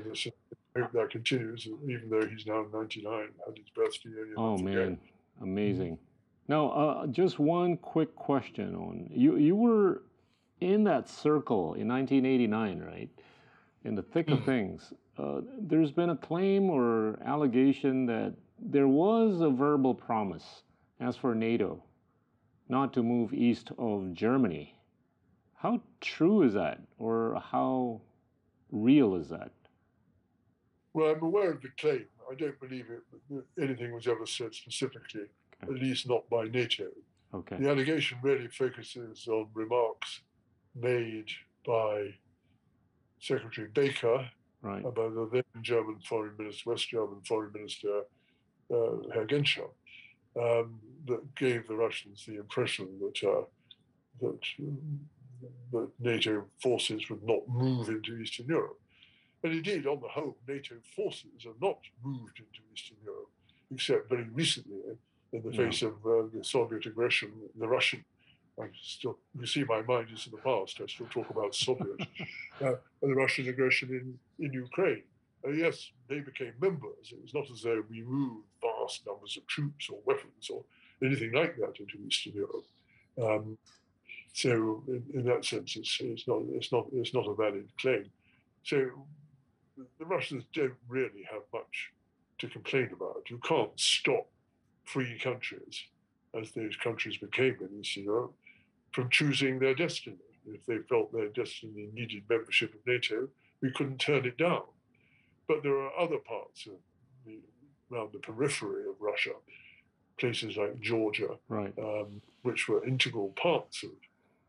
I hope that continues, even though he's now ninety-nine, had his birthday. Oh man, amazing! Now, uh, just one quick question on you. You were in that circle in nineteen eighty-nine, right? In the thick of things. Uh, there's been a claim or allegation that there was a verbal promise as for NATO not to move east of Germany. How true is that, or how real is that? Well, I'm aware of the claim. I don't believe it, anything was ever said specifically, okay. at least not by NATO. Okay. The allegation really focuses on remarks made by Secretary Baker, right. by the then German Foreign Minister, West German Foreign Minister, uh, Herr Genscher, um, that gave the Russians the impression that, uh, that, that NATO forces would not move into Eastern Europe. And indeed, on the whole, NATO forces have not moved into Eastern Europe, except very recently in the yeah. face of uh, the Soviet aggression, the Russian. I still, you see, my mind is in the past. I still talk about Soviet. uh, and the Russian aggression in, in Ukraine. Uh, yes, they became members. It was not as though we moved vast numbers of troops or weapons or anything like that into Eastern Europe. Um, so, in, in that sense, it's, it's not, it's not, it's not a valid claim. So. The Russians don't really have much to complain about. You can't stop free countries, as those countries became in Eastern Europe, from choosing their destiny. If they felt their destiny needed membership of NATO, we couldn't turn it down. But there are other parts of the, around the periphery of Russia places like Georgia, right. um, which were integral parts of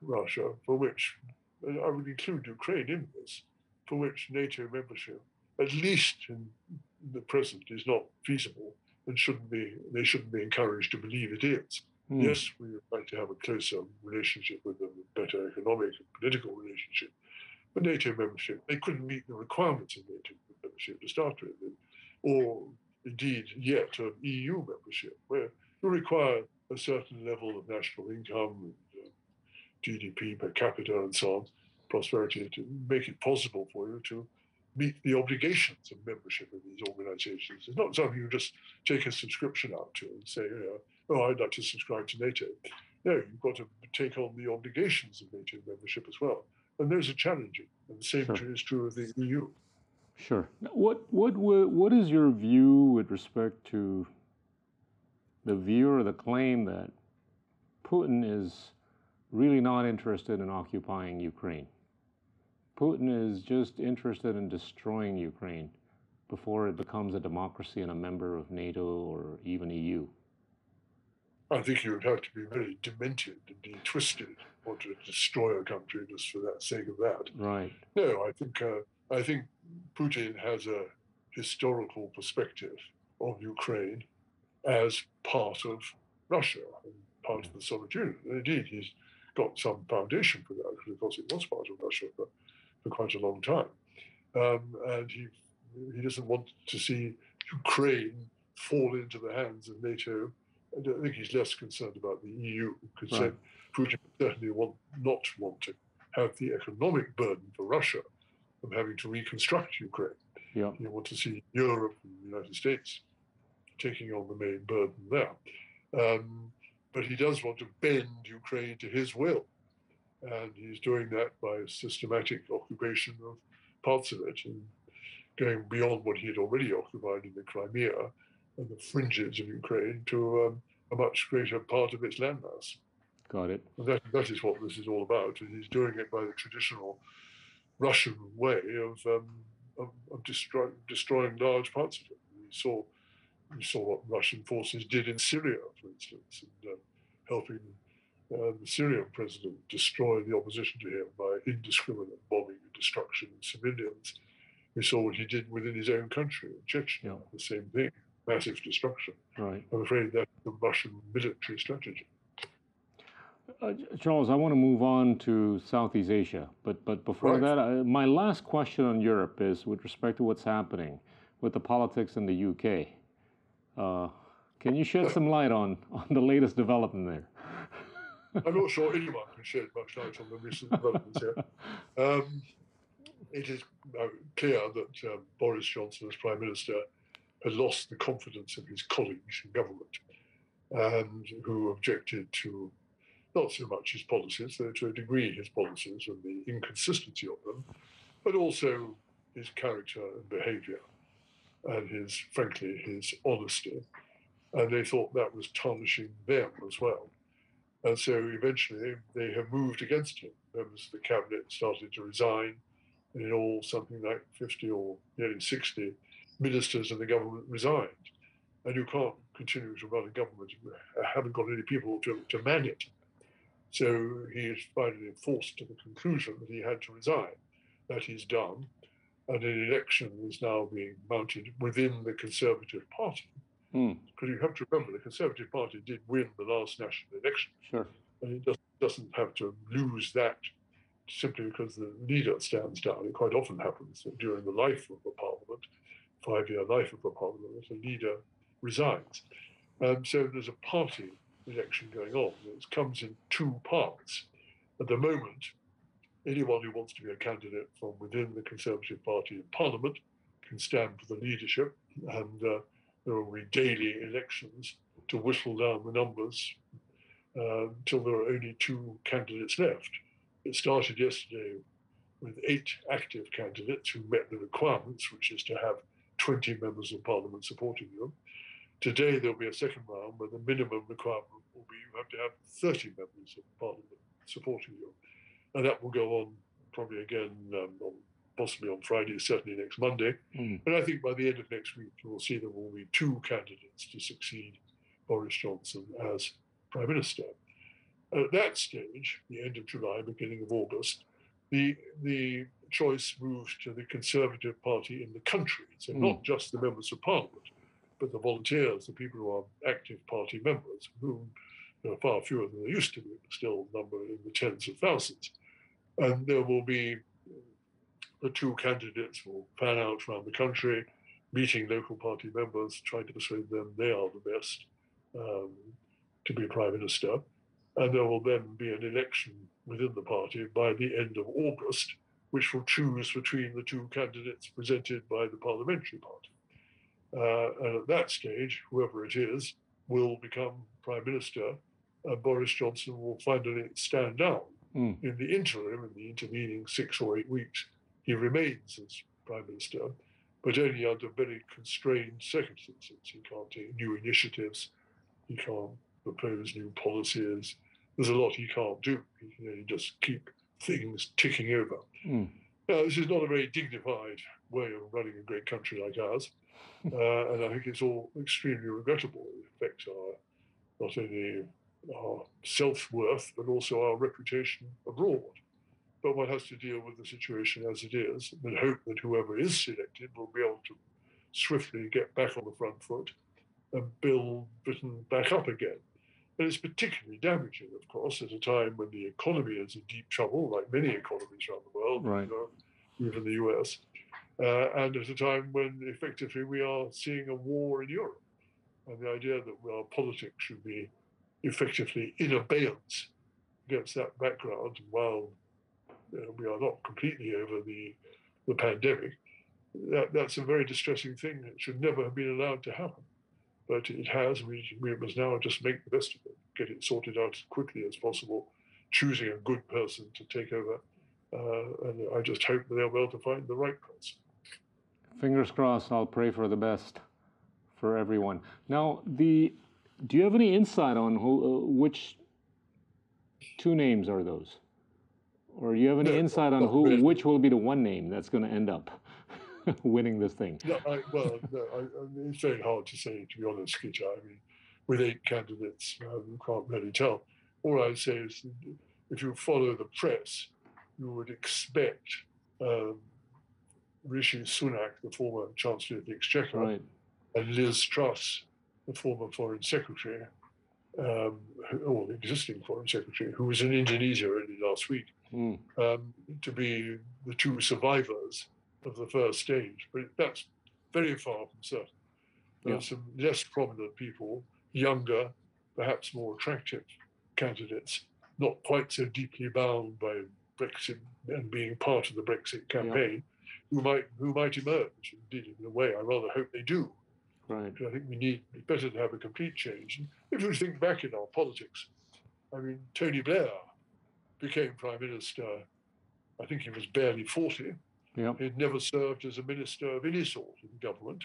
Russia, for which, and I would include Ukraine in this, for which NATO membership, at least in the present, is not feasible and shouldn't be. They shouldn't be encouraged to believe it is. Mm. Yes, we would like to have a closer relationship with them, a better economic and political relationship. But NATO membership, they couldn't meet the requirements of NATO membership to start with, or indeed yet of E U membership, where you require a certain level of national income and uh, G D P per capita and so on, prosperity, to make it possible for you to meet the obligations of membership of these organizations. It's not something you just take a subscription out to and say, oh, oh I'd like to subscribe to NATO. No, you've got to take on the obligations of NATO membership as well. And those are challenging. And the same sure. is true of the E U. Sure. What, what, what is your view with respect to the view or the claim that Putin is really not interested in occupying Ukraine? Putin is just interested in destroying Ukraine before it becomes a democracy and a member of NATO or even E U. I think you would have to be very demented and be twisted or to destroy a country just for that sake of that. Right. No, I think uh, I think Putin has a historical perspective of Ukraine as part of Russia and part of the Soviet Union. And indeed, he's got some foundation for that because, of course, it was part of Russia for, for quite a long time. Um, and he he doesn't want to see Ukraine fall into the hands of NATO. I don't think he's less concerned about the E U. Concerned. Right. Putin certainly want not want to have the economic burden for Russia of having to reconstruct Ukraine. Yeah. You want to see Europe and the United States taking on the main burden there. Um, but he does want to bend Ukraine to his will. And he's doing that by systematic occupation of parts of it and going beyond what he had already occupied in the Crimea and the fringes of Ukraine to um, a much greater part of its landmass. Got it. And that, that is what this is all about, and he's doing it by the traditional Russian way of um, of, of destroy, destroying large parts of it. We saw we saw what Russian forces did in Syria, for instance, and um, helping uh, the Syrian president destroy the opposition to him by indiscriminate bombing and destruction of civilians. We saw what he did within his own country, in Chechnya, yeah. the same thing. Massive destruction. Right. I'm afraid that's the Russian military strategy. Uh, Charles, I want to move on to Southeast Asia, but but before right. that, I, my last question on Europe is with respect to what's happening with the politics in the U K. Uh, can you shed some light on on the latest development there? I'm not sure anyone can shed much light on the recent developments here. Um, it is uh, clear that uh, Boris Johnson, as Prime Minister, had lost the confidence of his colleagues in government, and who objected to not so much his policies, though to a degree his policies and the inconsistency of them, but also his character and behaviour, and his, frankly, his honesty. And they thought that was tarnishing them as well. And so eventually they have moved against him. Members of the cabinet started to resign, and in all something like fifty or nearly sixty ministers in the government resigned, and you can't continue to run a government. I haven't got any people to, to man it. So he is finally forced to the conclusion that he had to resign. That he's done, and an election is now being mounted within the Conservative Party. Mm. Because you have to remember, the Conservative Party did win the last national election. Sure. And it doesn't, doesn't have to lose that simply because the leader stands down. It quite often happens that during the life of a parliament, five-year life of a parliament, a leader resigns. Um, so there's a party election going on. It comes in two parts. At the moment, anyone who wants to be a candidate from within the Conservative Party in Parliament can stand for the leadership, and uh, there will be daily elections to whittle down the numbers uh, until there are only two candidates left. It started yesterday with eight active candidates who met the requirements, which is to have twenty members of parliament supporting them. Today there'll be a second round where the minimum requirement will be you have to have thirty members of parliament supporting you. And that will go on probably again, um, on, possibly on Friday, certainly next Monday. Mm. And I think by the end of next week, we'll see there will be two candidates to succeed Boris Johnson as Prime Minister. At that stage, the end of July, beginning of August, the, the choice moved to the Conservative Party in the country. So mm. not just the members of Parliament, but the volunteers, the people who are active party members, whom there are far fewer than there used to be, but still number in the tens of thousands. And there will be the two candidates will pan out around the country, meeting local party members, trying to persuade them they are the best um, to be Prime Minister. And there will then be an election within the party by the end of August, which will choose between the two candidates presented by the parliamentary party. Uh, and at that stage, whoever it is will become Prime Minister, and Boris Johnson will finally stand down. Mm. In the interim, in the intervening six or eight weeks, he remains as Prime Minister, but only under very constrained circumstances. He can't take new initiatives, he can't propose new policies. There's a lot he can't do. He can only just keep things ticking over. Mm. Now, this is not a very dignified way of running a great country like ours, uh, and I think it's all extremely regrettable. It affects our, not only our self-worth, but also our reputation abroad. But one has to deal with the situation as it is and hope that whoever is selected will be able to swiftly get back on the front foot and build Britain back up again. And it's particularly damaging, of course, at a time when the economy is in deep trouble, like many economies around the world, right. even the U S, uh, and at a time when effectively we are seeing a war in Europe. And the idea that our politics should be effectively in abeyance against that background, while Uh, we are not completely over the, the pandemic, that, that's a very distressing thing. It should never have been allowed to happen. But it has. We, we must now just make the best of it, get it sorted out as quickly as possible, choosing a good person to take over. Uh, and I just hope that they'll be able to find the right person. Fingers crossed. I'll pray for the best for everyone. Now, the do you have any insight on who, uh, which two names are those? Or do you have any no, insight on who, really. which will be the one name that's going to end up winning this thing? No, I, well, no, I, I mean, it's very hard to say, to be honest, Kita. I mean, with eight candidates, um, you can't really tell. All I'd say is, if you follow the press, you would expect um, Rishi Sunak, the former Chancellor of the Exchequer, right. and Liz Truss, the former Foreign Secretary, Um, or the existing Foreign Secretary, who was in Indonesia only last week, mm. um, to be the two survivors of the first stage. But that's very far from certain. There yeah. are some less prominent people, younger, perhaps more attractive candidates, not quite so deeply bound by Brexit and being part of the Brexit campaign, yeah. who might who might emerge. Indeed, in a way, I rather hope they do. Right. I think we need, it's better to have a complete change. And if you think back in our politics, I mean, Tony Blair became Prime Minister, I think he was barely forty. Yep. He'd never served as a minister of any sort in government.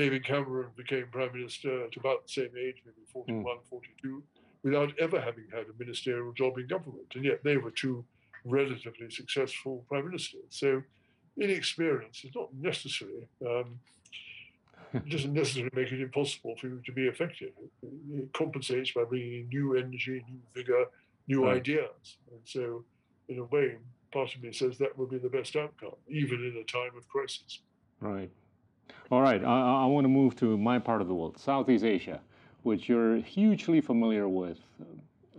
David Cameron became Prime Minister at about the same age, maybe forty-one, forty-two, without ever having had a ministerial job in government. And yet they were two relatively successful Prime Ministers. So inexperience is not necessary. Um, It doesn't necessarily make it impossible for you to be effective. It compensates by bringing in new energy, new vigor, new right. ideas. And so, in a way, part of me says that will be the best outcome, even in a time of crisis. Right. All right. I, I want to move to my part of the world, Southeast Asia, which you're hugely familiar with,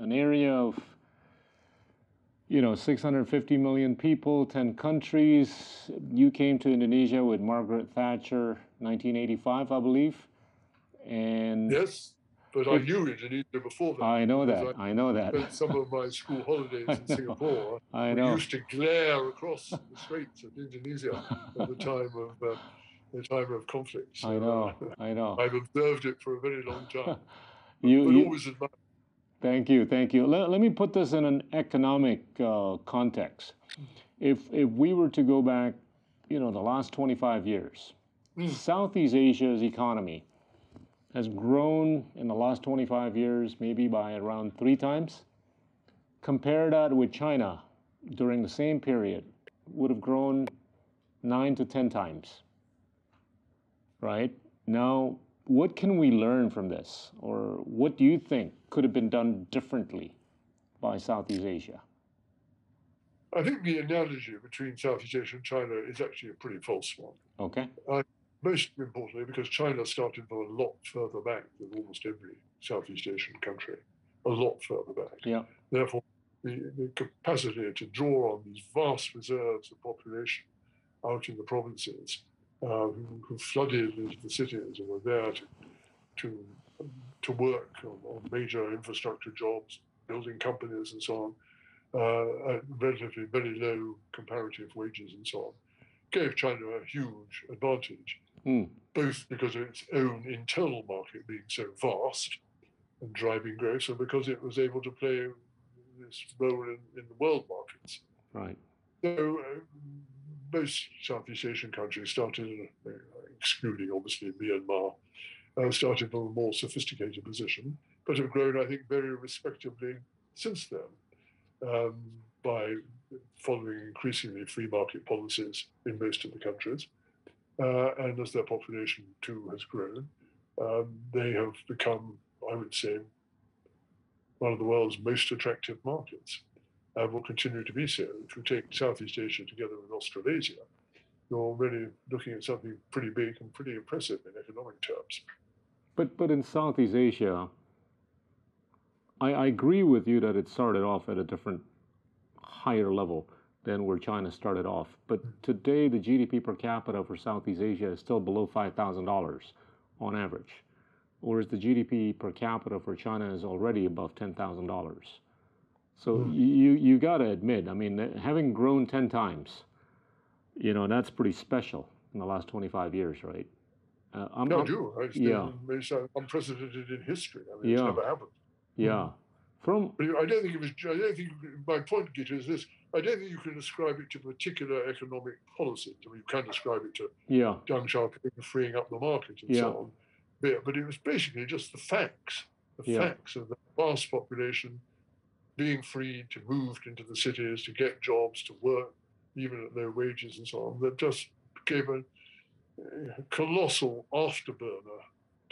an area of, you know, six hundred fifty million people, ten countries. You came to Indonesia with Margaret Thatcher, nineteen eighty-five, I believe. And yes, but I knew Indonesia before that. I know that. I, I know that. Spent some of my school holidays in Singapore. I know. We used to glare across the straits of Indonesia at the time of uh, the time of conflict. So I know. I know. I've observed it for a very long time. you, but you, always admired. Thank you. Thank you. Let, let me put this in an economic uh, context. If if we were to go back, you know, the last twenty-five years, mm. Southeast Asia's economy has grown in the last twenty-five years maybe by around three times. Compare that with China during the same period, would have grown nine to ten times. Right? Now What can we learn from this? Or what do you think could have been done differently by Southeast Asia? I think the analogy between Southeast Asia and China is actually a pretty false one. Okay. Uh, most importantly, because China started from a lot further back than almost every Southeast Asian country, a lot further back. Yeah. Therefore, the, the capacity to draw on these vast reserves of population out in the provinces, Uh, who, who flooded into the cities and were there to to, to work on, on major infrastructure jobs, building companies and so on, uh, at relatively very low comparative wages and so on, gave China a huge advantage, mm. both because of its own internal market being so vast and driving growth, and because it was able to play this role in, in the world markets. Right. So. Uh, Most Southeast Asian countries started, excluding obviously Myanmar, uh, started from a more sophisticated position, but have grown, I think, very respectably since then um, by following increasingly free market policies in most of the countries. Uh, and as their population too has grown, um, they have become, I would say, one of the world's most attractive markets, and will continue to be so. If you take Southeast Asia together with Australasia, you're really looking at something pretty big and pretty impressive in economic terms. But, but in Southeast Asia, I, I agree with you that it started off at a different, higher level than where China started off. But today, the G D P per capita for Southeast Asia is still below five thousand dollars on average, whereas the G D P per capita for China is already above ten thousand dollars. So mm. you you got to admit, I mean, having grown ten times, you know, that's pretty special in the last twenty-five years, right? Uh, I'm no, not, I do. It's, yeah. been, it's unprecedented in history. I mean, yeah. it's never happened. Yeah. Mm. From I don't think it was, I don't think, my point, Gita, is this. I don't think you can ascribe it to particular economic policies. I mean, you can ascribe it to yeah. Deng Xiaoping freeing up the market and yeah. so on. Yeah, but it was basically just the facts, the yeah. facts of the vast population being free to move into the cities, to get jobs, to work, even at low wages and so on, that just gave a, a colossal afterburner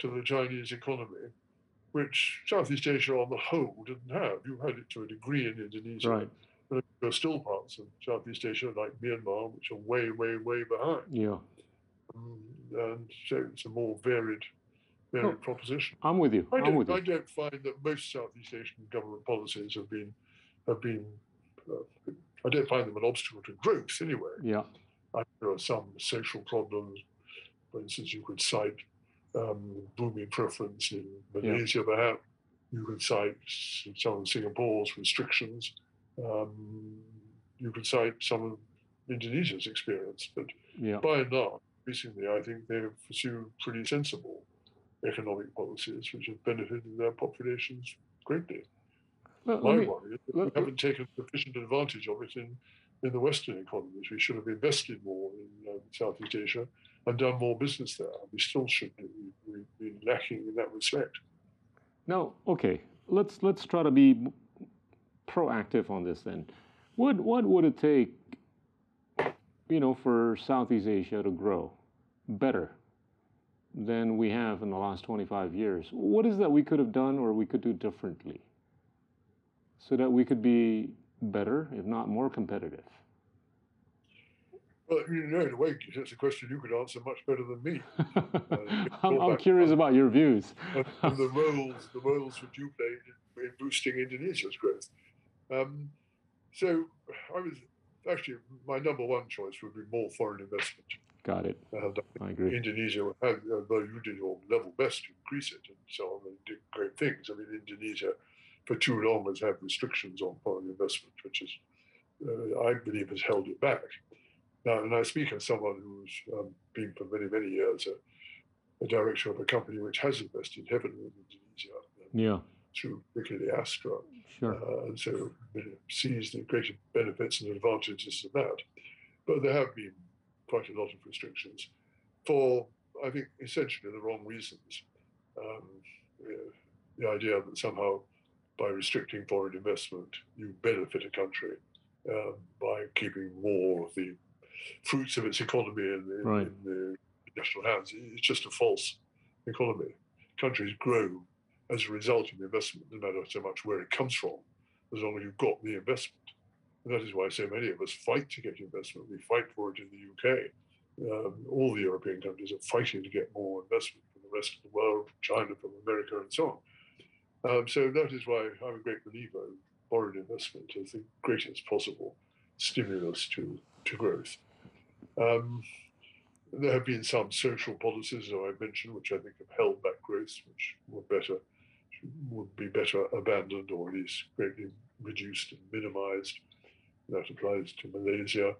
to the Chinese economy, which Southeast Asia on the whole didn't have. You had it to a degree in Indonesia. Right. But there are still parts of Southeast Asia, like Myanmar, which are way, way, way behind. Yeah. Um, and so it's a more varied... Well, proposition. I'm with you. I I'm with you. I don't find that most Southeast Asian government policies have been, have been. Uh, I don't find them an obstacle to growth anyway. Yeah. I mean, there are some social problems. For instance, you could cite um, booming preference in Malaysia, yeah. perhaps. You could cite some of Singapore's restrictions. Um, you could cite some of Indonesia's experience. But yeah. by and large, recently, I think they've pursued pretty sensible economic policies which have benefited their populations greatly. Well, My me, worry is that let, we haven't taken sufficient advantage of it in, in the Western economies. We should have invested more in um, Southeast Asia and done more business there. We still should be, we, be lacking in that respect. Now, okay, let's let's try to be proactive on this then. What what would it take, you know, for Southeast Asia to grow better than we have in the last twenty-five years? What is that we could have done or we could do differently so that we could be better, if not more competitive? Well, you know, in a way, that's a question you could answer much better than me. Uh, I'm, I'm curious on, about your views. And the roles, the roles that you played in, in boosting Indonesia's growth. Um, so I was, actually, my number one choice would be more foreign investment. Got it. And I agree. Indonesia, although you did your level best to increase it and so on, and did great things. I mean, Indonesia for too long has had restrictions on foreign investment, which is, uh, I believe, has held it back. Now, and I speak as someone who's um, been for many, many years a, a director of a company which has invested heavily in Indonesia. Yeah. Through particularly Astra. Sure. Uh, and so sees the greater benefits and advantages of that. But there have been quite a lot of restrictions for, I think, essentially the wrong reasons. Um, you know, the idea that somehow by restricting foreign investment, you benefit a country uh, by keeping more of the fruits of its economy in the, right. in the national hands. It's just a false economy. Countries grow as a result of the investment, no matter so much where it comes from, as long as you've got the investment. And that is why so many of us fight to get investment. We fight for it in the U K. Um, all the European countries are fighting to get more investment from the rest of the world, from China, from America, and so on. Um, so that is why I'm a great believer in foreign investment as the greatest possible stimulus to, to growth. Um, there have been some social policies, as I mentioned, which I think have held back growth, which were better, would be better abandoned or at least greatly reduced and minimized. That applies to Malaysia.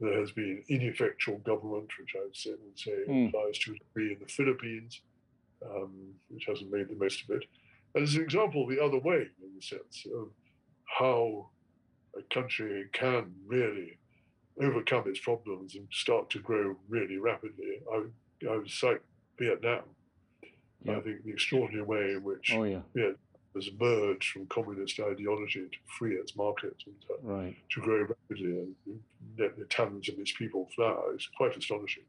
There has been ineffectual government, which I would say mm. applies to a degree in the Philippines, um, which hasn't made the most of it. And as an example, the other way, in the sense of how a country can really overcome its problems and start to grow really rapidly, I, I would cite Vietnam. Yeah. I think the extraordinary way in which oh, yeah. Vietnam has emerged from communist ideology to free its market and to, right. to grow rapidly and let the talents of its people flower is quite astonishing.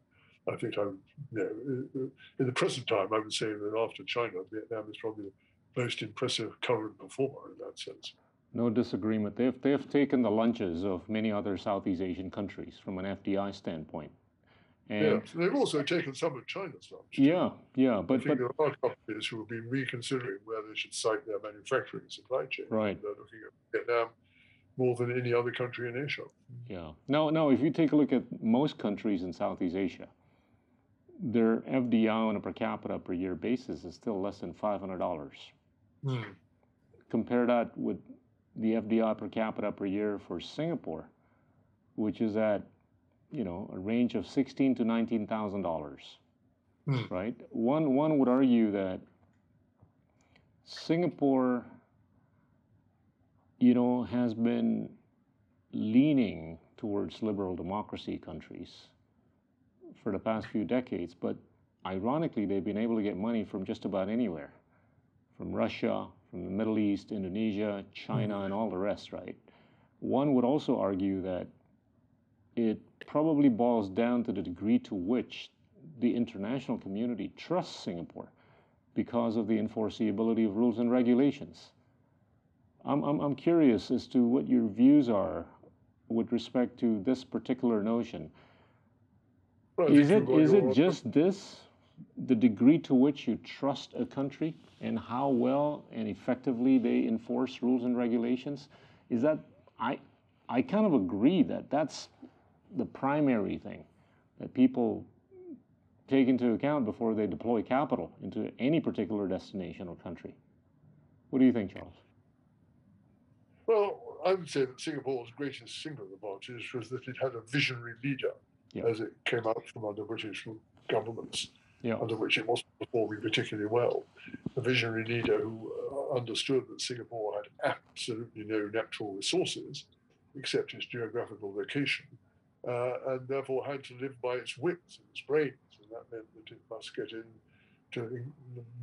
I think I'm, you know, in the present time, I would say that after China, Vietnam is probably the most impressive current performer in that sense. No disagreement. They've, they've taken the lunches of many other Southeast Asian countries from an F D I standpoint. And yeah, so they've also taken some of China's lunch. Yeah, yeah. But, I think but there are companies who have been reconsidering where they should site their manufacturing supply chain. Right. They're looking at Vietnam more than any other country in Asia. Yeah. No, no, if you take a look at most countries in Southeast Asia, their F D I on a per capita per year basis is still less than five hundred dollars. Mm. Compare that with the F D I per capita per year for Singapore, which is at, you know, a range of sixteen to nineteen thousand dollars, mm. right? One one would argue that Singapore, you know, has been leaning towards liberal democracy countries for the past few decades, but ironically, they've been able to get money from just about anywhere, from Russia, from the Middle East, Indonesia, China, mm. and all the rest, right? One would also argue that it probably boils down to the degree to which the international community trusts Singapore because of the enforceability of rules and regulations. I'm, I'm, I'm curious as to what your views are with respect to this particular notion. Well, is it, is it just this, the degree to which you trust a country and how well and effectively they enforce rules and regulations? Is that, I, I kind of agree that that's the primary thing that people take into account before they deploy capital into any particular destination or country. What do you think, Charles? Well, I would say that Singapore's greatest single advantage was that it had a visionary leader yeah. as it came out from under British governments, yeah. under which it wasn't performing particularly well. A visionary leader who uh, understood that Singapore had absolutely no natural resources except its geographical location, Uh, and therefore had to live by its wits and its brains, and that meant that it must get in to the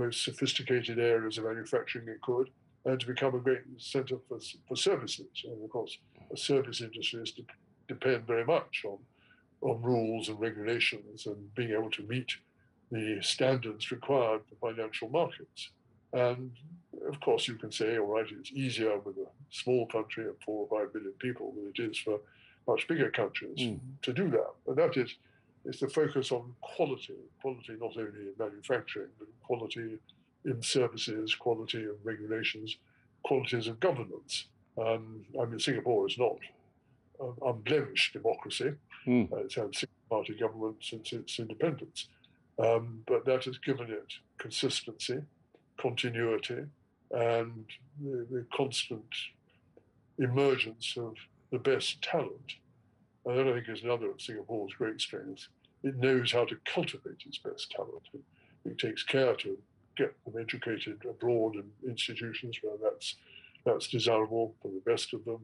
most sophisticated areas of manufacturing it could, and to become a great centre for, for services. And of course, the service industries de depend very much on, on rules and regulations and being able to meet the standards required for financial markets. And of course, you can say, all right, it's easier with a small country of four or five billion people than it is for much bigger countries mm. to do that. And that is, is the focus on quality, quality not only in manufacturing, but quality in services, quality of regulations, qualities of governance. Um, I mean, Singapore is not an unblemished democracy. Mm. Uh, it's had single-party government since its independence. Um, but that has given it consistency, continuity, and the, the constant emergence of the best talent. And that, I think, is another of Singapore's great strengths. It knows how to cultivate its best talent. It, it takes care to get them educated abroad in institutions where that's, that's desirable for the best of them,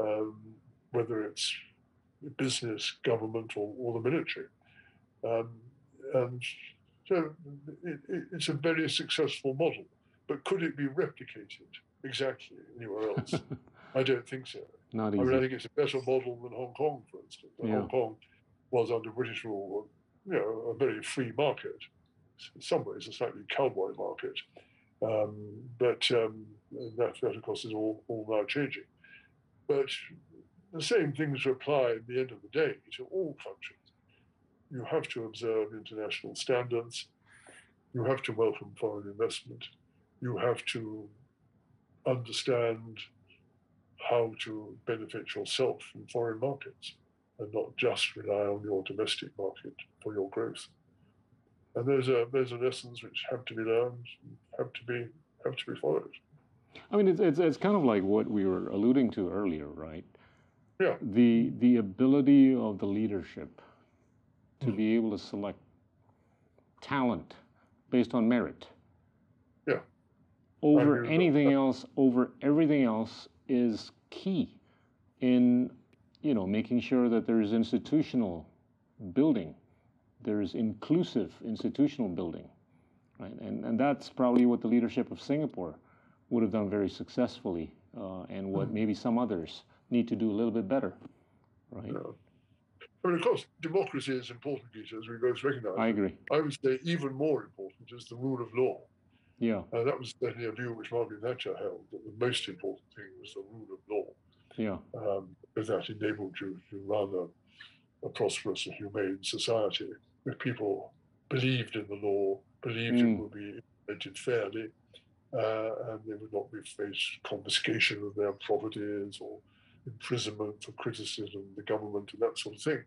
um, whether it's business, government, or, or the military. Um, and so it, it, it's a very successful model. But could it be replicated exactly anywhere else? I don't think so. Not easy. I mean, I think it's a better model than Hong Kong, for instance. Yeah. Hong Kong was under British rule, you know, a very free market, in some ways a slightly cowboy market. Um, but um, that, that, of course, is all, all now changing. But the same things apply at the end of the day to all functions. You have to observe international standards. You have to welcome foreign investment. You have to understand how to benefit yourself from foreign markets and not just rely on your domestic market for your growth. And those are, those are lessons which have to be learned, have to be, have to be followed. I mean, it's, it's, it's kind of like what we were alluding to earlier, right? Yeah. The, the ability of the leadership to mm. be able to select talent based on merit. Yeah. Over anything else, over everything else is key in, you know, making sure that there is institutional building. There is inclusive institutional building, right? And, and that's probably what the leadership of Singapore would have done very successfully, uh, and what maybe some others need to do a little bit better, right? Yeah. I mean, of course, democracy is important, Gita, as we both recognize. I agree. I would say even more important is the rule of law. Yeah. Uh, that was certainly a view which Margaret Thatcher held, that the most important thing was the rule of law. Yeah. Um, because that enabled you to run a, a prosperous and humane society. If people believed in the law, believed mm. it would be implemented fairly, uh, and they would not be faced confiscation of their properties or imprisonment for criticism of the government and that sort of thing.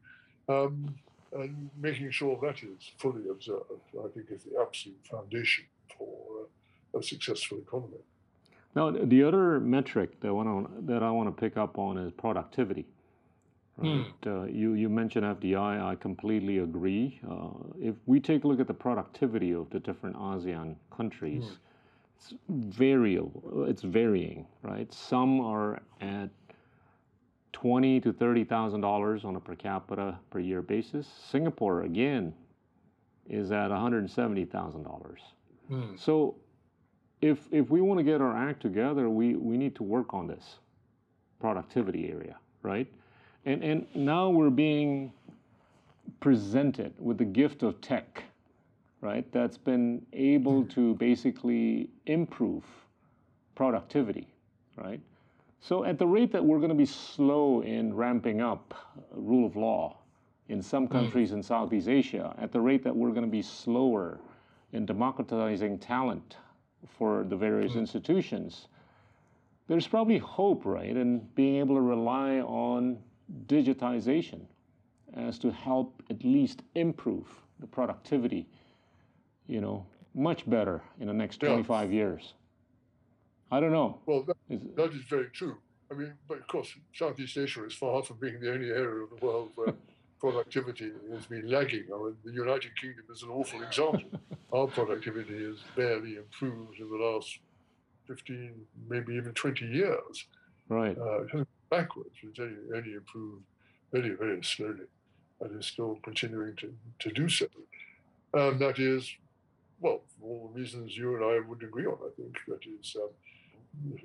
Um, and making sure that is fully observed, I think, is the absolute foundation for uh, a successful economy. Now, the other metric that I want to, that I want to pick up on is productivity. Right? Mm. Uh, you, you mentioned F D I. I completely agree. Uh, if we take a look at the productivity of the different ASEAN countries, mm. it's variable. It's varying, right? Some are at twenty to thirty thousand dollars on a per capita per year basis. Singapore again is at one hundred seventy thousand dollars. Mm. So, if if we want to get our act together, we we need to work on this productivity area, right? And and now we're being presented with the gift of tech, right? That's been able mm. to basically improve productivity, right? So at the rate that we're going to be slow in ramping up rule of law in some countries in Southeast Asia, at the rate that we're going to be slower in democratizing talent for the various institutions, there's probably hope, right, in being able to rely on digitization as to help at least improve the productivity, you know, much better in the next twenty-five yeah. years. I don't know. Well, that is, that is very true. I mean, but of course, Southeast Asia is far from being the only area of the world where productivity has been lagging. I mean, the United Kingdom is an awful example. Our productivity has barely improved in the last fifteen, maybe even twenty years. Right. Uh, it hasn't gone backwards. It's only, only improved very, very slowly, and is still continuing to, to do so. And um, that is, well, for all the reasons you and I would agree on, I think, that is... Um,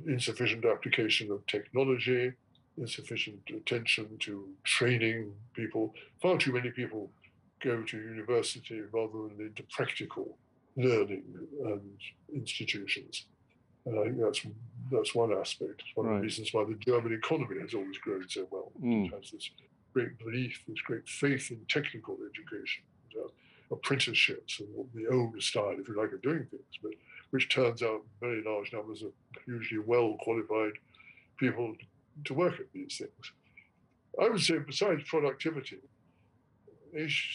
insufficient application of technology, insufficient attention to training people. Far too many people go to university rather than into practical learning and institutions. And I think that's, that's one aspect. It's one right. of the reasons why the German economy has always grown so well. Mm. It has this great belief, this great faith in technical education, and, uh, apprenticeships and the old style, if you like, of doing things, but which turns out very large numbers of usually well-qualified people to work at these things. I would say, besides productivity,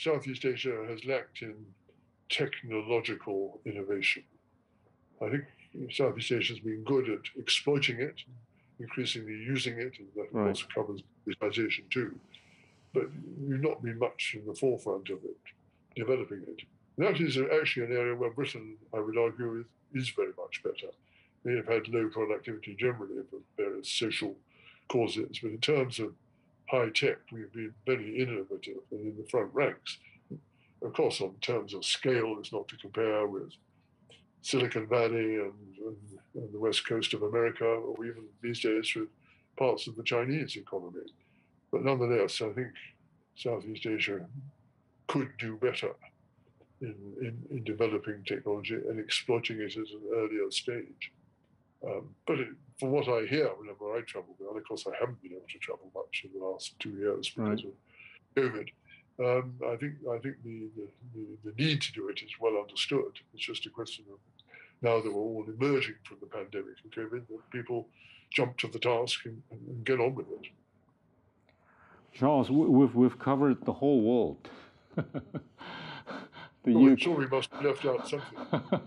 Southeast Asia has lacked in technological innovation. I think Southeast Asia has been good at exploiting it, increasingly using it, and that right. also covers digitization too. But we've not been much in the forefront of it, developing it. That is actually an area where Britain, I would argue, is, is very much better. They have had low productivity generally for various social causes, but in terms of high tech, we've been very innovative and in the front ranks. Of course, on terms of scale, it's not to compare with Silicon Valley and, and, and the West Coast of America, or even these days with parts of the Chinese economy. But nonetheless, I think Southeast Asia could do better. in, in, in developing technology and exploiting it at an earlier stage. Um, but it, from what I hear, whenever I travel there, and of course I haven't been able to travel much in the last two years because right. of COVID, um, I think I think the, the, the need to do it is well understood. It's just a question of now that we're all emerging from the pandemic and COVID, that people jump to the task and, and get on with it. Charles, we've we've covered the whole world. The oh, I'm sure we must have left out something.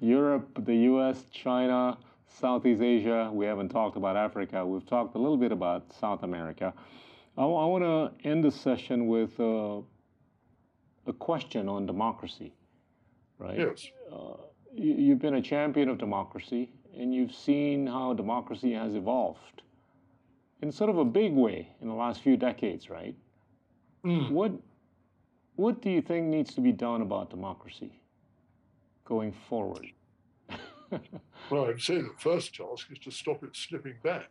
Europe, the U S, China, Southeast Asia. We haven't talked about Africa. We've talked a little bit about South America. I, I want to end this session with uh, a question on democracy, right? Yes. Uh, you, you've been a champion of democracy, and you've seen how democracy has evolved in sort of a big way in the last few decades, right? Mm. What What do you think needs to be done about democracy going forward? Well, I'd say the first task is to stop it slipping back,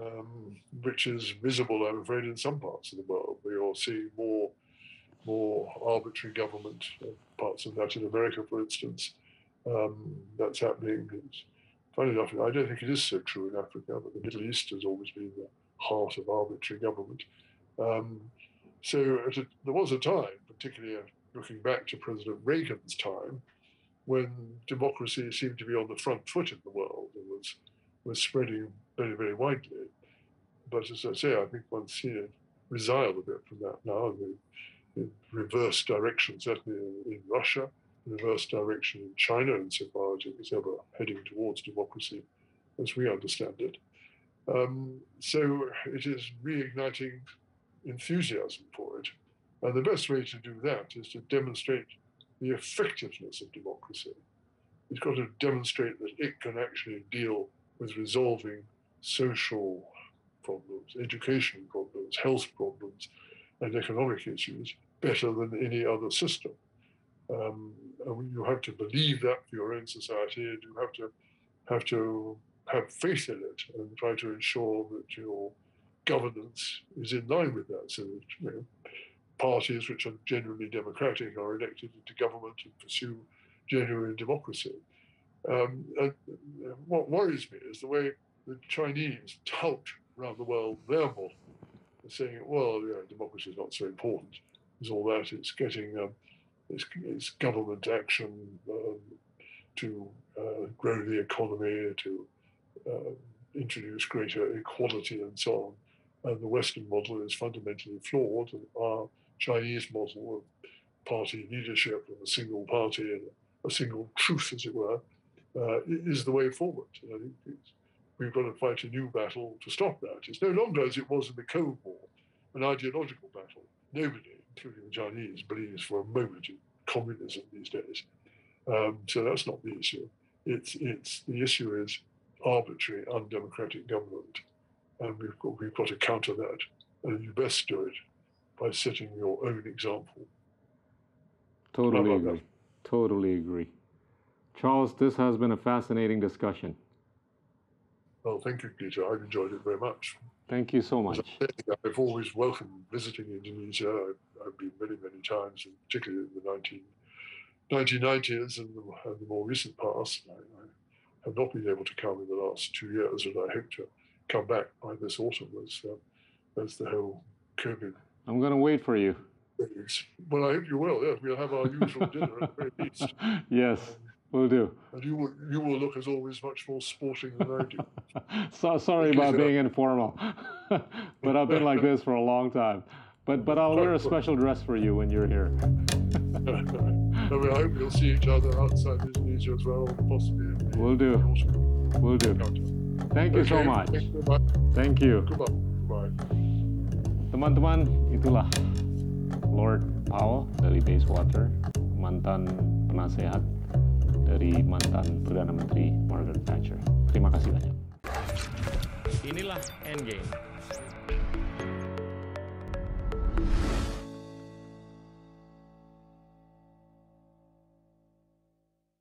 um, which is visible, I'm afraid, in some parts of the world. We all see more, more arbitrary government, uh, parts of Latin America, for instance. Um, that's happening. It's, funny enough, I don't think it is so true in Africa, but the Middle East has always been the heart of arbitrary government. Um, So at a, there was a time, particularly looking back to President Reagan's time, when democracy seemed to be on the front foot in the world and was was spreading very, very widely. But as I say, I think one's seen it resile a bit from that now, in, in reverse direction, certainly in, in Russia, reverse direction in China, insofar as it's ever heading towards democracy, as we understand it. Um, so it is reigniting enthusiasm for it. And the best way to do that is to demonstrate the effectiveness of democracy. It's got to demonstrate that it can actually deal with resolving social problems, education problems, health problems, and economic issues better than any other system. Um, and you have to believe that for your own society, and you have to have to have faith in it and try to ensure that your governance is in line with that, so that, you know, parties which are generally democratic are elected into government and pursue genuine democracy. Um, and what worries me is the way the Chinese tout around the world their model, saying, well, you know, democracy is not so important, it's all that, it's getting um, it's, it's government action um, to uh, grow the economy, to uh, introduce greater equality and so on. And the Western model is fundamentally flawed, and our Chinese model of party leadership and a single party and a single truth, as it were, uh, is the way forward. And I think it's, we've got to fight a new battle to stop that. It's no longer, as it was in the Cold War, an ideological battle. Nobody, including the Chinese, believes for a moment in communism these days. Um, so that's not the issue. It's, it's the issue is arbitrary, undemocratic government. And we've got, we've got to counter that. And you best do it by setting your own example. Totally agree. That. Totally agree. Charles, this has been a fascinating discussion. Well, thank you, Peter. I've enjoyed it very much. Thank you so much. As I say, I've always welcomed visiting Indonesia. I've, I've been many, many times, and particularly in the nineteen nineties and the, and the more recent past. I, I have not been able to come in the last two years, and I hope to come back by this autumn as, uh, as the whole COVID. I'm going to wait for you. Well, I hope you will. Yes, we'll have our usual dinner at the very least. Yes, um, we'll do. And you will, you will look, as always, much more sporting than I do. so, sorry about being informal, but I've been like this for a long time. But, but I'll wear a special dress for you when you're here. I mean, I hope we'll see each other outside Indonesia as well, possibly. We'll do. We'll do. Thank you so much. Thank you. Goodbye. Teman-teman, itulah Lord Powell dari Bayswater, mantan penasehat dari mantan Perdana Menteri Margaret Thatcher. Terima kasih banyak. Inilah Endgame.